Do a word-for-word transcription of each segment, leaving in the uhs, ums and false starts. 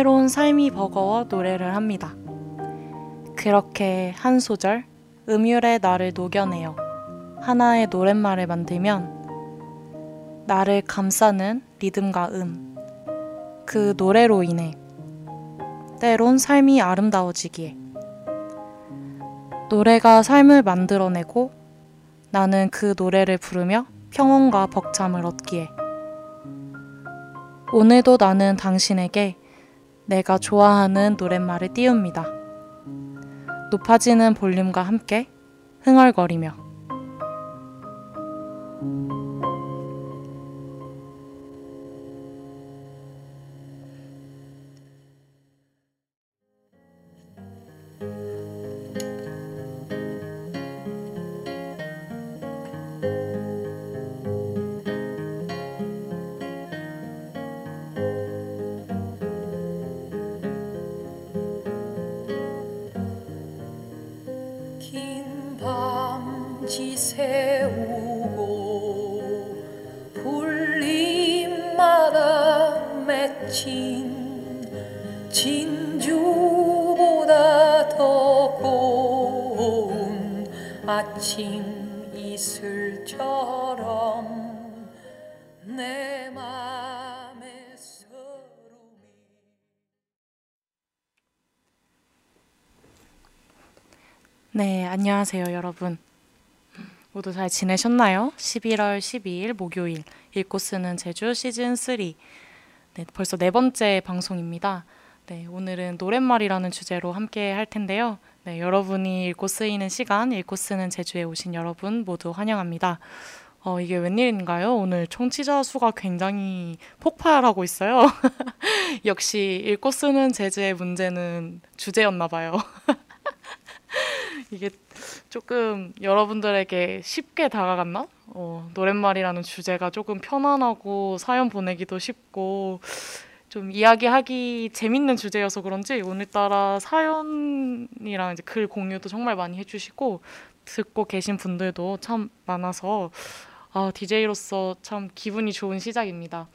새로운 삶이 버거워 노래를 합니다. 그렇게 한 소절, 음율의 나를 녹여내어 하나의 노랫말을 만들면 나를 감싸는 리듬과 음, 그 노래로 인해 때론 삶이 아름다워지기에 노래가 삶을 만들어내고 나는 그 노래를 부르며 평온과 벅참을 얻기에 오늘도 나는 당신에게 내가 좋아하는 노랫말을 띄웁니다. 높아지는 볼륨과 함께 흥얼거리며 네, 안녕하세요 여러분. 모두 잘 지내셨나요? 십일월 십이일 목요일 읽고 쓰는 제주 시즌 쓰리 네, 벌써 네 번째 방송입니다. 네, 오늘은 노랫말이라는 주제로 함께 할 텐데요. 네, 여러분이 읽고 쓰이는 시간, 읽고 쓰는 제주에 오신 여러분 모두 환영합니다. 어, 이게 웬일인가요? 오늘 청취자 수가 굉장히 폭발하고 있어요. 역시 읽고 쓰는 제주의 문제는 주제였나 봐요. 이게 조금 여러분들에게 쉽게 다가갔나? 어, 노랫말이라는 주제가 조금 편안하고 사연 보내기도 쉽고 좀 이야기하기 재밌는 주제여서 그런지 오늘따라 사연이랑 이제 글 공유도 정말 많이 해주시고 듣고 계신 분들도 참 많아서 아, 디제이로서 참 기분이 좋은 시작입니다.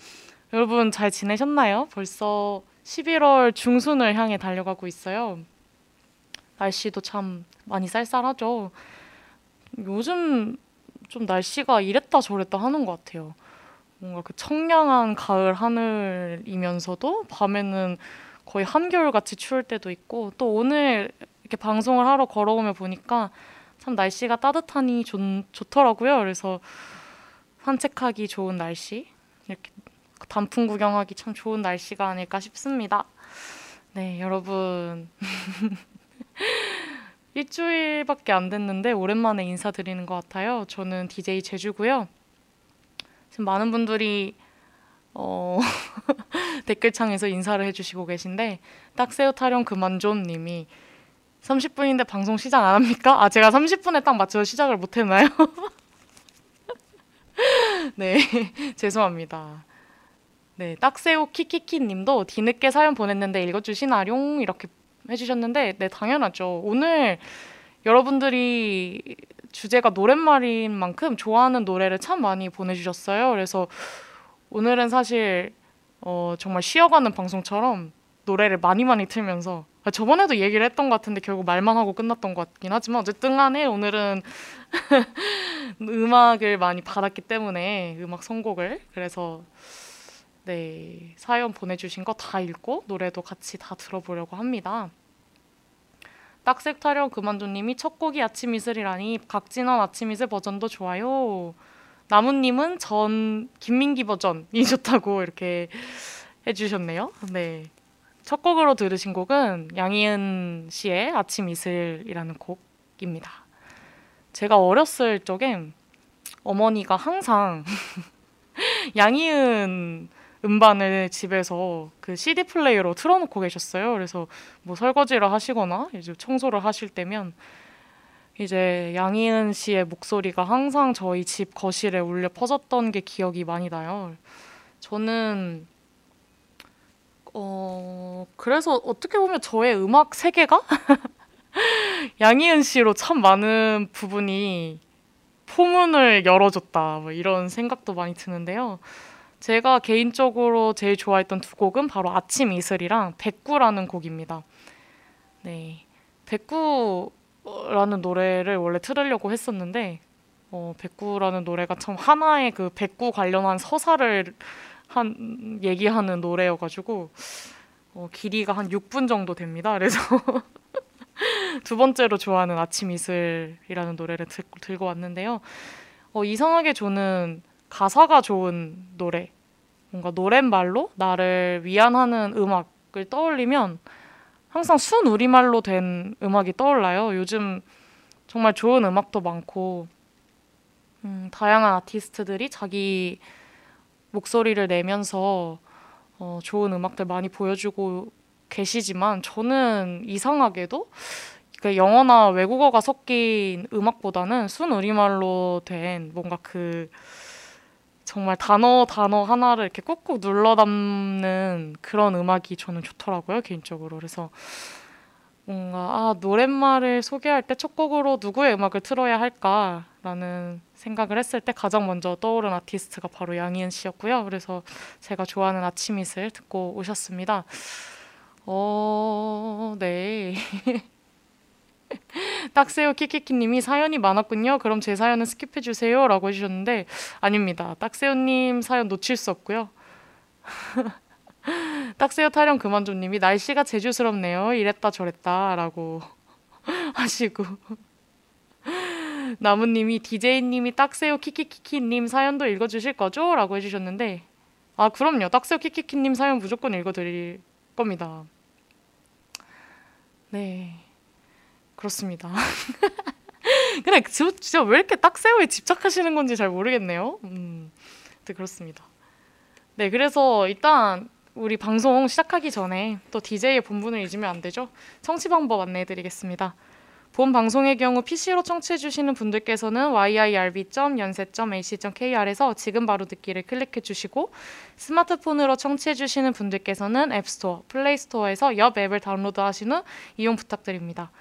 여러분 잘 지내셨나요? 벌써 십일월 중순을 향해 달려가고 있어요. 날씨도 참 많이 쌀쌀하죠. 요즘 좀 날씨가 이랬다 저랬다 하는 것 같아요. 뭔가 그 청량한 가을 하늘이면서도 밤에는 거의 한겨울같이 추울 때도 있고 또 오늘 이렇게 방송을 하러 걸어오며 보니까 참 날씨가 따뜻하니 좋, 좋더라고요. 그래서 산책하기 좋은 날씨, 이렇게 단풍 구경하기 참 좋은 날씨가 아닐까 싶습니다. 네, 여러분 일주일밖에 안 됐는데 오랜만에 인사드리는 것 같아요. 저는 디제이 제주고요. 지금 많은 분들이 어 댓글창에서 인사를 해주시고 계신데 딱새우 타령 그만 좀 님이 삼십 분인데 방송 시작 안 합니까? 아, 제가 삼십 분에 딱 맞춰서 시작을 못 했나요? 네, 죄송합니다. 네, 딱새우 키키키 님도 뒤늦게 사연 보냈는데 읽어주시나룡 이렇게 해주셨는데 네, 당연하죠. 오늘 여러분들이 주제가 노랫말인 만큼 좋아하는 노래를 참 많이 보내주셨어요. 그래서 오늘은 사실 어, 정말 쉬어가는 방송처럼 노래를 많이 많이 틀면서 저번에도 얘기를 했던 것 같은데 결국 말만 하고 끝났던 것 같긴 하지만 어쨌든 간에 오늘은 음악을 많이 받았기 때문에 음악 선곡을 그래서 네, 사연 보내주신 거 다 읽고 노래도 같이 다 들어보려고 합니다. 딱색 타령 그만조님이 첫 곡이 아침 이슬이라니 각진원 아침 이슬 버전도 좋아요. 나무님은 전 김민기 버전이 좋다고 이렇게 해주셨네요. 네, 첫 곡으로 들으신 곡은 양희은 씨의 아침 이슬이라는 곡입니다. 제가 어렸을 적엔 어머니가 항상 양희은 음반을 집에서 그 씨디 플레이어로 틀어놓고 계셨어요. 그래서 뭐 설거지를 하시거나 이제 청소를 하실 때면 이제 양희은 씨의 목소리가 항상 저희 집 거실에 울려 퍼졌던 게 기억이 많이 나요. 저는 어 그래서 어떻게 보면 저의 음악 세계가 양희은 씨로 참 많은 부분이 포문을 열어줬다 뭐 이런 생각도 많이 드는데요. 제가 개인적으로 제일 좋아했던 두 곡은 바로 아침 이슬이랑 백구라는 곡입니다. 네, 백구라는 노래를 원래 틀으려고 했었는데 어, 백구라는 노래가 참 하나의 그 백구 관련한 서사를 한 얘기하는 노래여가지고 어, 길이가 한 육 분 정도 됩니다. 그래서 두 번째로 좋아하는 아침 이슬이라는 노래를 들, 들고 왔는데요. 어, 이상하게 저는 가사가 좋은 노래, 뭔가 노랫말로 나를 위안하는 음악을 떠올리면 항상 순 우리말로 된 음악이 떠올라요. 요즘 정말 좋은 음악도 많고 음, 다양한 아티스트들이 자기 목소리를 내면서 어, 좋은 음악들 많이 보여주고 계시지만 저는 이상하게도 그 영어나 외국어가 섞인 음악보다는 순 우리말로 된 뭔가 그 정말 단어 단어 하나를 이렇게 꾹꾹 눌러 담는 그런 음악이 저는 좋더라고요, 개인적으로. 그래서 뭔가 아, 노랫말을 소개할 때 첫 곡으로 누구의 음악을 틀어야 할까라는 생각을 했을 때 가장 먼저 떠오른 아티스트가 바로 양희은 씨였고요. 그래서 제가 좋아하는 아침 이슬 듣고 오셨습니다. 어... 네... 딱새우 키키키님이 사연이 많았군요. 그럼 제 사연은 스킵해주세요 라고 해주셨는데 아닙니다. 딱새우님 사연 놓칠 수 없고요. 딱새우 타령 그만 좀 님이 날씨가 제주스럽네요. 이랬다 저랬다 라고 하시고 나무님이 디제이님이 딱새우 키키키키님 사연도 읽어주실 거죠? 라고 해주셨는데 아 그럼요. 딱새우 키키키님 사연 무조건 읽어드릴 겁니다. 네... 그렇습니다. 근데 진짜 왜 이렇게 딱새우에 집착하시는 건지 잘 모르겠네요. 음, 네, 그렇습니다. 네, 그래서 일단 우리 방송 시작하기 전에 또 디제이의 본분을 잊으면 안 되죠. 청취 방법 안내해드리겠습니다. 본 방송의 경우 피씨로 청취해주시는 분들께서는 와이아이알비 점 연세 점 에이씨 점 케이알에서 지금 바로 듣기를 클릭해주시고 스마트폰으로 청취해주시는 분들께서는 앱스토어, 플레이스토어에서 옆 앱을 다운로드하신 후 이용 부탁드립니다.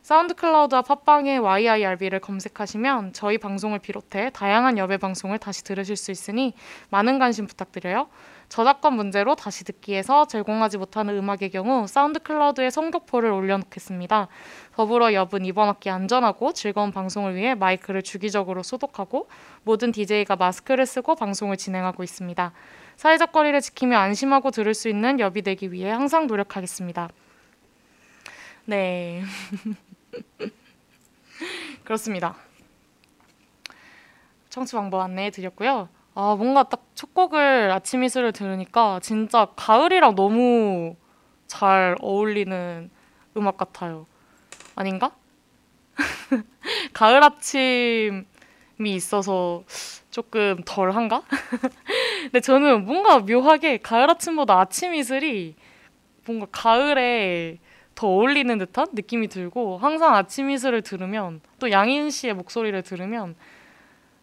사운드클라우드와 팟빵에 와이아이알비를 검색하시면 저희 방송을 비롯해 다양한 여배 방송을 다시 들으실 수 있으니 많은 관심 부탁드려요. 저작권 문제로 다시 듣기에서 제공하지 못하는 음악의 경우 사운드클라우드에 선곡표를 올려놓겠습니다. 더불어 여분 이번 학기 안전하고 즐거운 방송을 위해 마이크를 주기적으로 소독하고 모든 디제이가 마스크를 쓰고 방송을 진행하고 있습니다. 사회적 거리를 지키며 안심하고 들을 수 있는 여비 되기 위해 항상 노력하겠습니다. 네... 그렇습니다. 청취 방법 안내해 드렸고요. 아 뭔가 딱 첫 곡을 아침 이슬을 들으니까 진짜 가을이랑 너무 잘 어울리는 음악 같아요. 아닌가? 가을 아침이 있어서 조금 덜한가? 근데 저는 뭔가 묘하게 가을 아침보다 아침 이슬이 뭔가 가을에 더 어울리는 듯한 느낌이 들고 항상 아침 이슬을 들으면 또 양희은 씨의 목소리를 들으면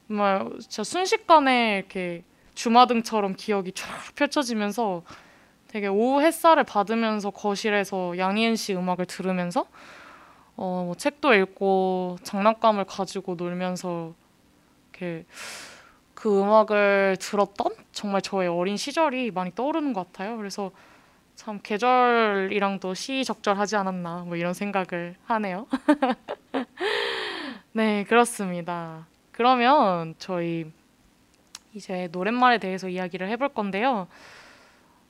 정말 진짜 순식간에 이렇게 주마등처럼 기억이 쫙 펼쳐지면서 되게 오후 햇살을 받으면서 거실에서 양희은 씨 음악을 들으면서 어, 뭐 책도 읽고 장난감을 가지고 놀면서 이렇게 그 음악을 들었던 정말 저의 어린 시절이 많이 떠오르는 것 같아요. 그래서 참 계절이랑도 시의적절하지 않았나 뭐 이런 생각을 하네요. 네, 그렇습니다. 그러면 저희 이제 노랫말에 대해서 이야기를 해볼 건데요.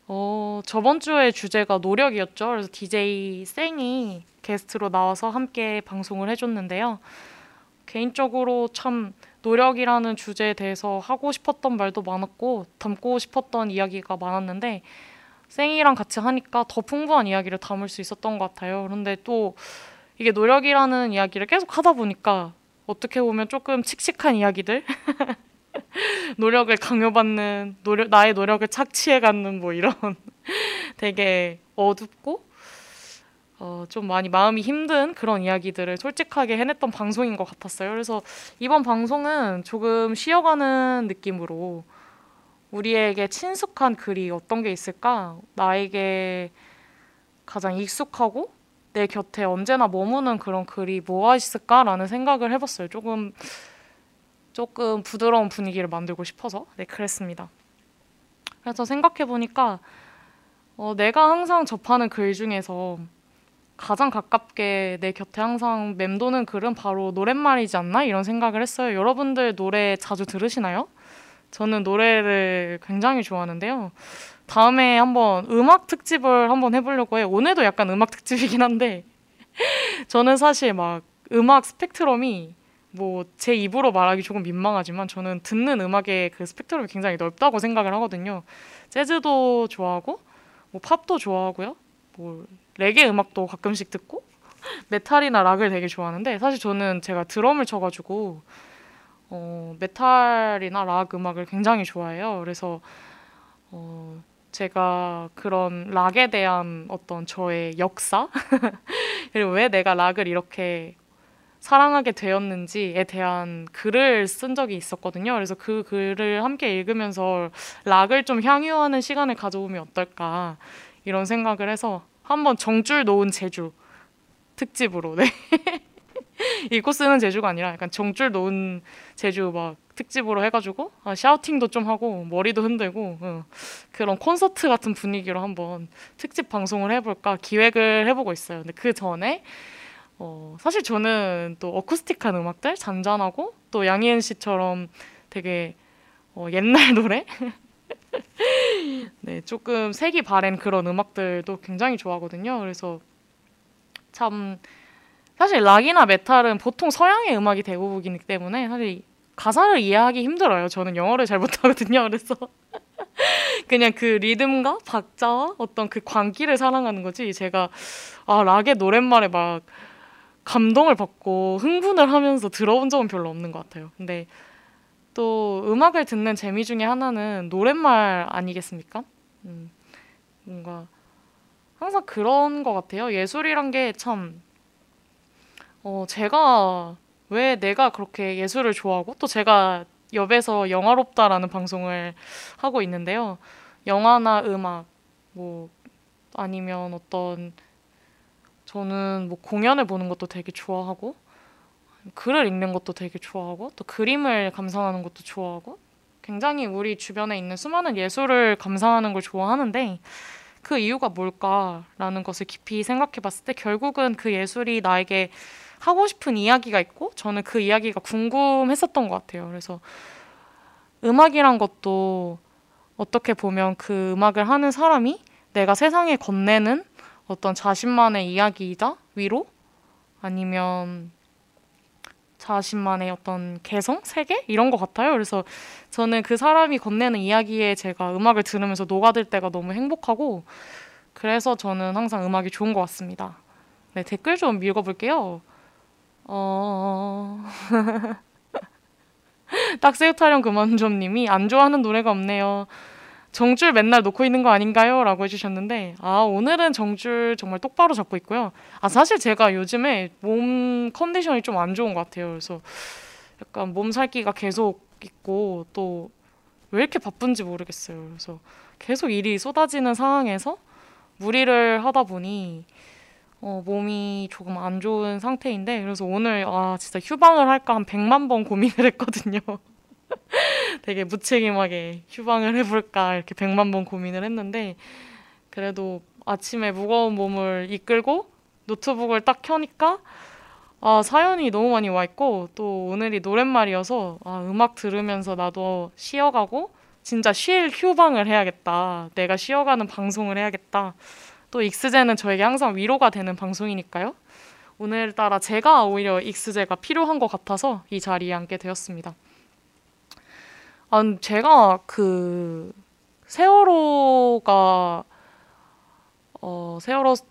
어, 저번 주에 주제가 노력이었죠. 그래서 디제이 쌩이 게스트로 나와서 함께 방송을 해줬는데요. 개인적으로 참 노력이라는 주제에 대해서 하고 싶었던 말도 많았고 담고 싶었던 이야기가 많았는데 쌩이랑 같이 하니까 더 풍부한 이야기를 담을 수 있었던 것 같아요. 그런데 또 이게 노력이라는 이야기를 계속 하다 보니까 어떻게 보면 조금 칙칙한 이야기들? 노력을 강요받는, 노력, 나의 노력을 착취해가는 뭐 이런 되게 어둡고 어, 좀 많이 마음이 힘든 그런 이야기들을 솔직하게 해냈던 방송인 것 같았어요. 그래서 이번 방송은 조금 쉬어가는 느낌으로 우리에게 친숙한 글이 어떤 게 있을까? 나에게 가장 익숙하고 내 곁에 언제나 머무는 그런 글이 뭐가 있을까라는 생각을 해봤어요. 조금 조금 부드러운 분위기를 만들고 싶어서 네, 그랬습니다. 그래서 생각해보니까 어, 내가 항상 접하는 글 중에서 가장 가깝게 내 곁에 항상 맴도는 글은 바로 노랫말이지 않나 이런 생각을 했어요. 여러분들 노래 자주 들으시나요? 저는 노래를 굉장히 좋아하는데요. 다음에 한번 음악 특집을 한번 해보려고 해요. 오늘도 약간 음악 특집이긴 한데 저는 사실 막 음악 스펙트럼이 뭐 제 입으로 말하기 조금 민망하지만 저는 듣는 음악의 그 스펙트럼이 굉장히 넓다고 생각을 하거든요. 재즈도 좋아하고 뭐 팝도 좋아하고요. 뭐 레게 음악도 가끔씩 듣고 메탈이나 락을 되게 좋아하는데 사실 저는 제가 드럼을 쳐가지고 어, 메탈이나 락 음악을 굉장히 좋아해요. 그래서 어, 제가 그런 락에 대한 어떤 저의 역사 그리고 왜 내가 락을 이렇게 사랑하게 되었는지에 대한 글을 쓴 적이 있었거든요. 그래서 그 글을 함께 읽으면서 락을 좀 향유하는 시간을 가져오면 어떨까 이런 생각을 해서 한번 정줄 놓은 제주 특집으로 네. 읽고 쓰는 제주가 아니라 약간 정줄 놓은 제주 막 특집으로 해가지고 아, 샤우팅도 좀 하고 머리도 흔들고 어, 그런 콘서트 같은 분위기로 한번 특집 방송을 해볼까 기획을 해보고 있어요. 근데 그 전에 어, 사실 저는 또 어쿠스틱한 음악들 잔잔하고 또 양희은 씨처럼 되게 어, 옛날 노래 네, 조금 색이 바랜 그런 음악들도 굉장히 좋아하거든요. 그래서 참 사실 락이나 메탈은 보통 서양의 음악이 대부분이기 때문에 사실 가사를 이해하기 힘들어요. 저는 영어를 잘 못하거든요. 그래서 그냥 그 리듬과 박자와 어떤 그 광기를 사랑하는 거지 제가 아 락의 노랫말에 막 감동을 받고 흥분을 하면서 들어본 적은 별로 없는 것 같아요. 근데 또 음악을 듣는 재미 중에 하나는 노랫말 아니겠습니까? 음, 뭔가 항상 그런 것 같아요. 예술이란 게 참 어, 제가 왜 내가 그렇게 예술을 좋아하고 또 제가 엽에서 영화롭다라는 방송을 하고 있는데요. 영화나 음악 뭐 아니면 어떤 저는 뭐 공연을 보는 것도 되게 좋아하고 글을 읽는 것도 되게 좋아하고 또 그림을 감상하는 것도 좋아하고 굉장히 우리 주변에 있는 수많은 예술을 감상하는 걸 좋아하는데 그 이유가 뭘까라는 것을 깊이 생각해 봤을 때 결국은 그 예술이 나에게 하고 싶은 이야기가 있고 저는 그 이야기가 궁금했었던 것 같아요. 그래서 음악이란 것도 어떻게 보면 그 음악을 하는 사람이 내가 세상에 건네는 어떤 자신만의 이야기이자 위로 아니면 자신만의 어떤 개성? 세계? 이런 것 같아요. 그래서 저는 그 사람이 건네는 이야기에 제가 음악을 들으면서 녹아들 때가 너무 행복하고 그래서 저는 항상 음악이 좋은 것 같습니다. 네, 댓글 좀 읽어볼게요. 어... 딱새우 타령 그만 좀 님이 안 좋아하는 노래가 없네요. 정줄 맨날 놓고 있는 거 아닌가요? 라고 해주셨는데 아 오늘은 정줄 정말 똑바로 잡고 있고요. 아 사실 제가 요즘에 몸 컨디션이 좀 안 좋은 것 같아요. 그래서 약간 몸살기가 계속 있고 또 왜 이렇게 바쁜지 모르겠어요. 그래서 계속 일이 쏟아지는 상황에서 무리를 하다 보니 어, 몸이 조금 안 좋은 상태인데 그래서 오늘 아 진짜 휴방을 할까 한 백만 번 고민을 했거든요. 되게 무책임하게 휴방을 해볼까 이렇게 백만 번 고민을 했는데 그래도 아침에 무거운 몸을 이끌고 노트북을 딱 켜니까 아 사연이 너무 많이 와있고 또 오늘이 노랫말이어서 아 음악 들으면서 나도 쉬어가고 진짜 쉴 휴방을 해야겠다. 내가 쉬어가는 방송을 해야겠다. 또 익스제는 저에게 항상 위로가 되는 방송이니까요. 오늘따라 제가 오히려 익스제가 필요한 것 같아서 이 자리에 앉게 되었습니다. 아, 제가 그 세월호가 어, 세월호가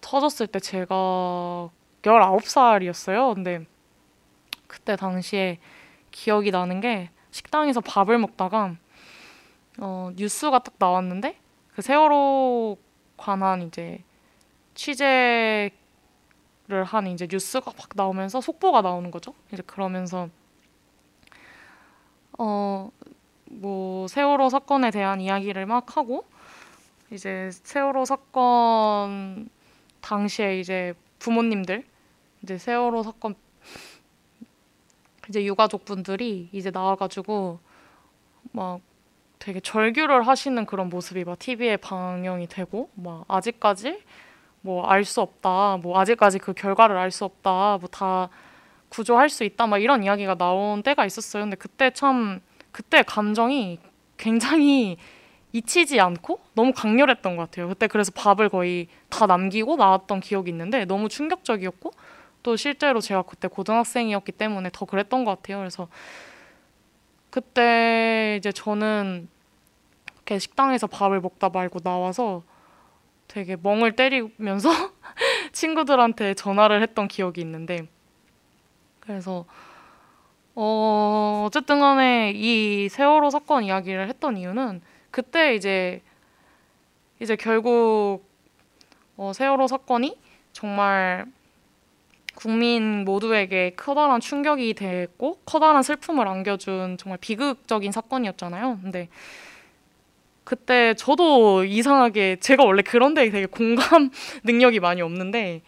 터졌을 때 제가 열아홉 살이었어요. 근데 그때 당시에 기억이 나는 게 식당에서 밥을 먹다가 어, 뉴스가 딱 나왔는데 그 세월호 관한 이제 취재를 한 이제 뉴스가 막 나오면서 속보가 나오는 거죠. 이제 그러면서 어, 뭐 세월호 사건에 대한 이야기를 막 하고 이제 세월호 사건 당시에 이제 부모님들 이제 세월호 사건 이제 유가족분들이 이제 나와가지고 막 되게 절규를 하시는 그런 모습이 막 티비에 방영이 되고, 막 아직까지 뭐 알 수 없다, 뭐 아직까지 그 결과를 알 수 없다, 뭐 다 구조할 수 있다, 막 이런 이야기가 나온 때가 있었어요. 근데 그때 참 그때 감정이 굉장히 잊히지 않고 너무 강렬했던 것 같아요. 그때 그래서 밥을 거의 다 남기고 나왔던 기억이 있는데 너무 충격적이었고 또 실제로 제가 그때 고등학생이었기 때문에 더 그랬던 것 같아요. 그래서 그때 이제 저는 이렇게 식당에서 밥을 먹다 말고 나와서 되게 멍을 때리면서 친구들한테 전화를 했던 기억이 있는데, 그래서 어 어쨌든 간에 이 세월호 사건 이야기를 했던 이유는 그때 이제 이제 결국 어 세월호 사건이 정말 국민 모두에게 커다란 충격이 됐고 커다란 슬픔을 안겨준 정말 비극적인 사건이었잖아요. 근데 그때 저도 이상하게 제가 원래 그런 데 되게 공감 능력이 많이 없는데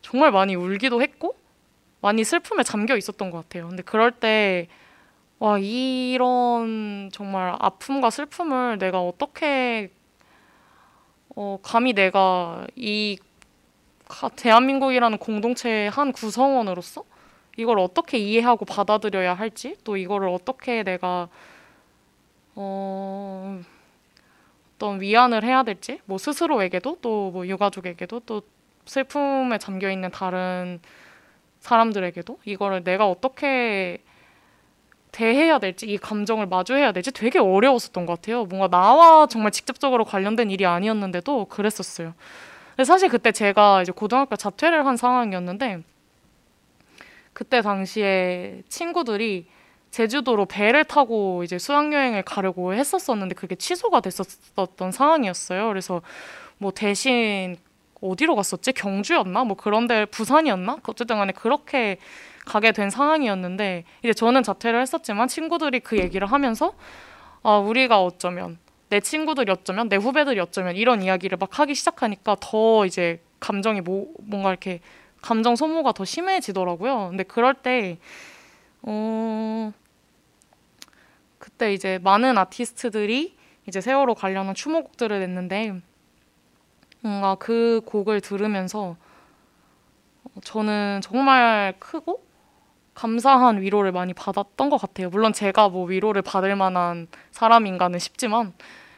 정말 많이 울기도 했고 많이 슬픔에 잠겨 있었던 것 같아요. 근데 그럴 때 와, 이런 정말 아픔과 슬픔을 내가 어떻게 어, 감히 내가 이 대한민국이라는 공동체의 한 구성원으로서 이걸 어떻게 이해하고 받아들여야 할지, 또 이거를 어떻게 내가 어, 어떤 위안을 해야 될지, 뭐 스스로에게도 또 뭐 유가족에게도 또 슬픔에 잠겨 있는 다른 사람들에게도 이거를 내가 어떻게 대해야 될지, 이 감정을 마주해야 될지 되게 어려웠었던 것 같아요. 뭔가 나와 정말 직접적으로 관련된 일이 아니었는데도 그랬었어요. 근데 사실 그때 제가 이제 고등학교 자퇴를 한 상황이었는데 그때 당시에 친구들이 제주도로 배를 타고 이제 수학여행을 가려고 했었었는데 그게 취소가 됐었던 상황이었어요. 그래서 뭐 대신 어디로 갔었지? 경주였나? 뭐 그런데 부산이었나? 어쨌든 간에 그렇게 가게 된 상황이었는데 이제 저는 자퇴를 했었지만 친구들이 그 얘기를 하면서 아, 우리가 어쩌면 내 친구들이 어쩌면 내 후배들이 어쩌면 이런 이야기를 막 하기 시작하니까 더 이제 감정이 뭐, 뭔가 이렇게 감정 소모가 더 심해지더라고요. 근데 그럴 때 어, 그때 이제 많은 아티스트들이 이제 세월호 관련한 추모곡들을 냈는데 뭔가 그 곡을 들으면서 저는 정말 크고 감사한 위로를 많이 받았던 것 같아요. 물론 제가 뭐 위로를 받을 만한 사람인가는 싶지만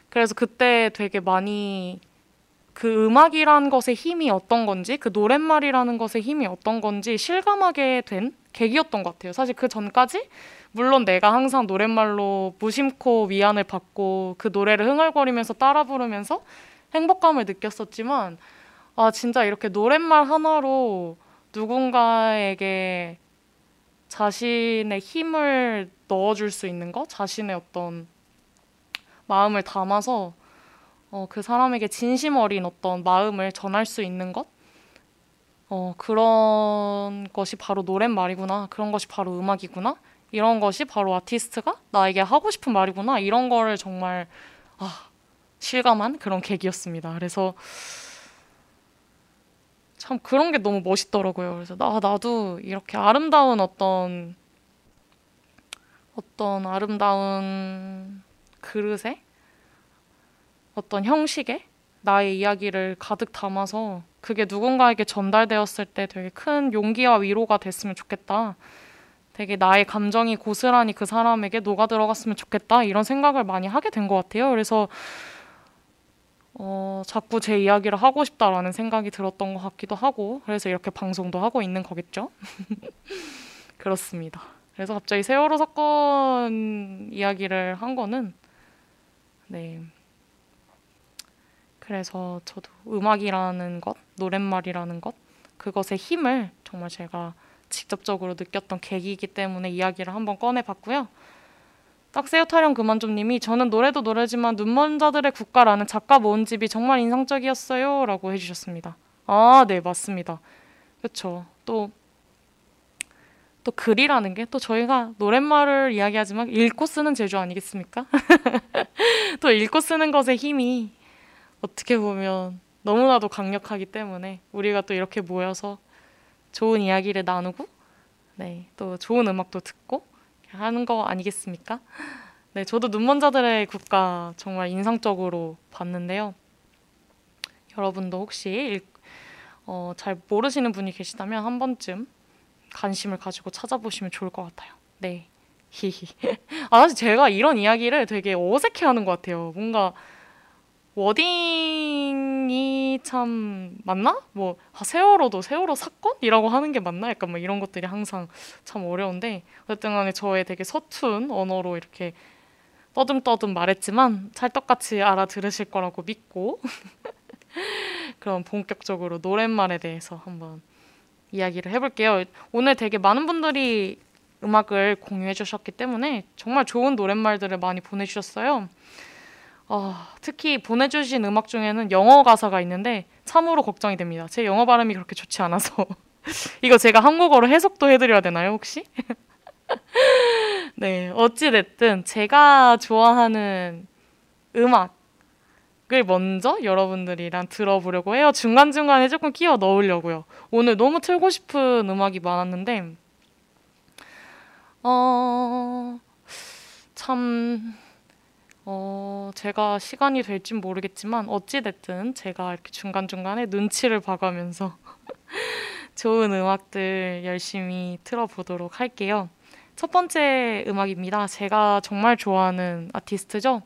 그래서 그때 되게 많이 그 음악이란 것의 힘이 어떤 건지 그 노랫말이라는 것의 힘이 어떤 건지 실감하게 된 계기였던 것 같아요. 사실 그 전까지 물론 내가 항상 노랫말로 무심코 위안을 받고 그 노래를 흥얼거리면서 따라 부르면서 행복감을 느꼈었지만 아 진짜 이렇게 노랫말 하나로 누군가에게 자신의 힘을 넣어줄 수 있는 거, 자신의 어떤 마음을 담아서 어, 그 사람에게 진심 어린 어떤 마음을 전할 수 있는 것, 어, 그런 것이 바로 노랫말이구나, 그런 것이 바로 음악이구나, 이런 것이 바로 아티스트가 나에게 하고 싶은 말이구나, 이런 거를 정말 아, 실감한 그런 계기였습니다. 그래서 참 그런 게 너무 멋있더라고요. 그래서 나, 나도 이렇게 아름다운 어떤 어떤 아름다운 그릇에 어떤 형식에 나의 이야기를 가득 담아서 그게 누군가에게 전달되었을 때 되게 큰 용기와 위로가 됐으면 좋겠다. 되게 나의 감정이 고스란히 그 사람에게 녹아들어갔으면 좋겠다. 이런 생각을 많이 하게 된 것 같아요. 그래서 어, 자꾸 제 이야기를 하고 싶다라는 생각이 들었던 것 같기도 하고 그래서 이렇게 방송도 하고 있는 거겠죠? 그렇습니다. 그래서 갑자기 세월호 사건 이야기를 한 거는 네 그래서 저도 음악이라는 것, 노랫말이라는 것 그것의 힘을 정말 제가 직접적으로 느꼈던 계기이기 때문에 이야기를 한번 꺼내봤고요. 딱새우 타령 그만 좀 님이 저는 노래도 노래지만 눈먼 자들의 국가라는 작가 모음집이 정말 인상적이었어요 라고 해주셨습니다. 아, 네 맞습니다. 그렇죠. 또, 또 글이라는 게 또 저희가 노랫말을 이야기하지만 읽고 쓰는 재주 아니겠습니까? 또 읽고 쓰는 것의 힘이 어떻게 보면 너무나도 강력하기 때문에 우리가 또 이렇게 모여서 좋은 이야기를 나누고 네, 또 좋은 음악도 듣고 하는 거 아니겠습니까? 네, 저도 눈먼 자들의 국가 정말 인상적으로 봤는데요. 여러분도 혹시 일, 어, 잘 모르시는 분이 계시다면 한 번쯤 관심을 가지고 찾아보시면 좋을 것 같아요. 네, 히히. 아, 사실 제가 이런 이야기를 되게 어색해하는 것 같아요. 뭔가 워딩이 참 맞나? 뭐 아, 세월호도 세월호 사건이라고 하는 게 맞나? 약간 뭐 이런 것들이 항상 참 어려운데, 어쨌든 간에 저의 되게 서툰 언어로 이렇게 떠듬떠듬 말했지만 찰떡같이 알아들으실 거라고 믿고 그럼 본격적으로 노랫말에 대해서 한번 이야기를 해볼게요. 오늘 되게 많은 분들이 음악을 공유해 주셨기 때문에 정말 좋은 노랫말들을 많이 보내주셨어요. 어, 특히 보내주신 음악 중에는 영어 가사가 있는데 참으로 걱정이 됩니다. 제 영어 발음이 그렇게 좋지 않아서 이거 제가 한국어로 해석도 해드려야 되나요 혹시? 네, 어찌됐든 제가 좋아하는 음악을 먼저 여러분들이랑 들어보려고 해요. 중간중간에 조금 끼워 넣으려고요. 오늘 너무 틀고 싶은 음악이 많았는데 어... 참... 어, 제가 시간이 될진 모르겠지만 어찌됐든 제가 이렇게 중간중간에 눈치를 봐가면서 좋은 음악들 열심히 틀어보도록 할게요. 첫 번째 음악입니다. 제가 정말 좋아하는 아티스트죠.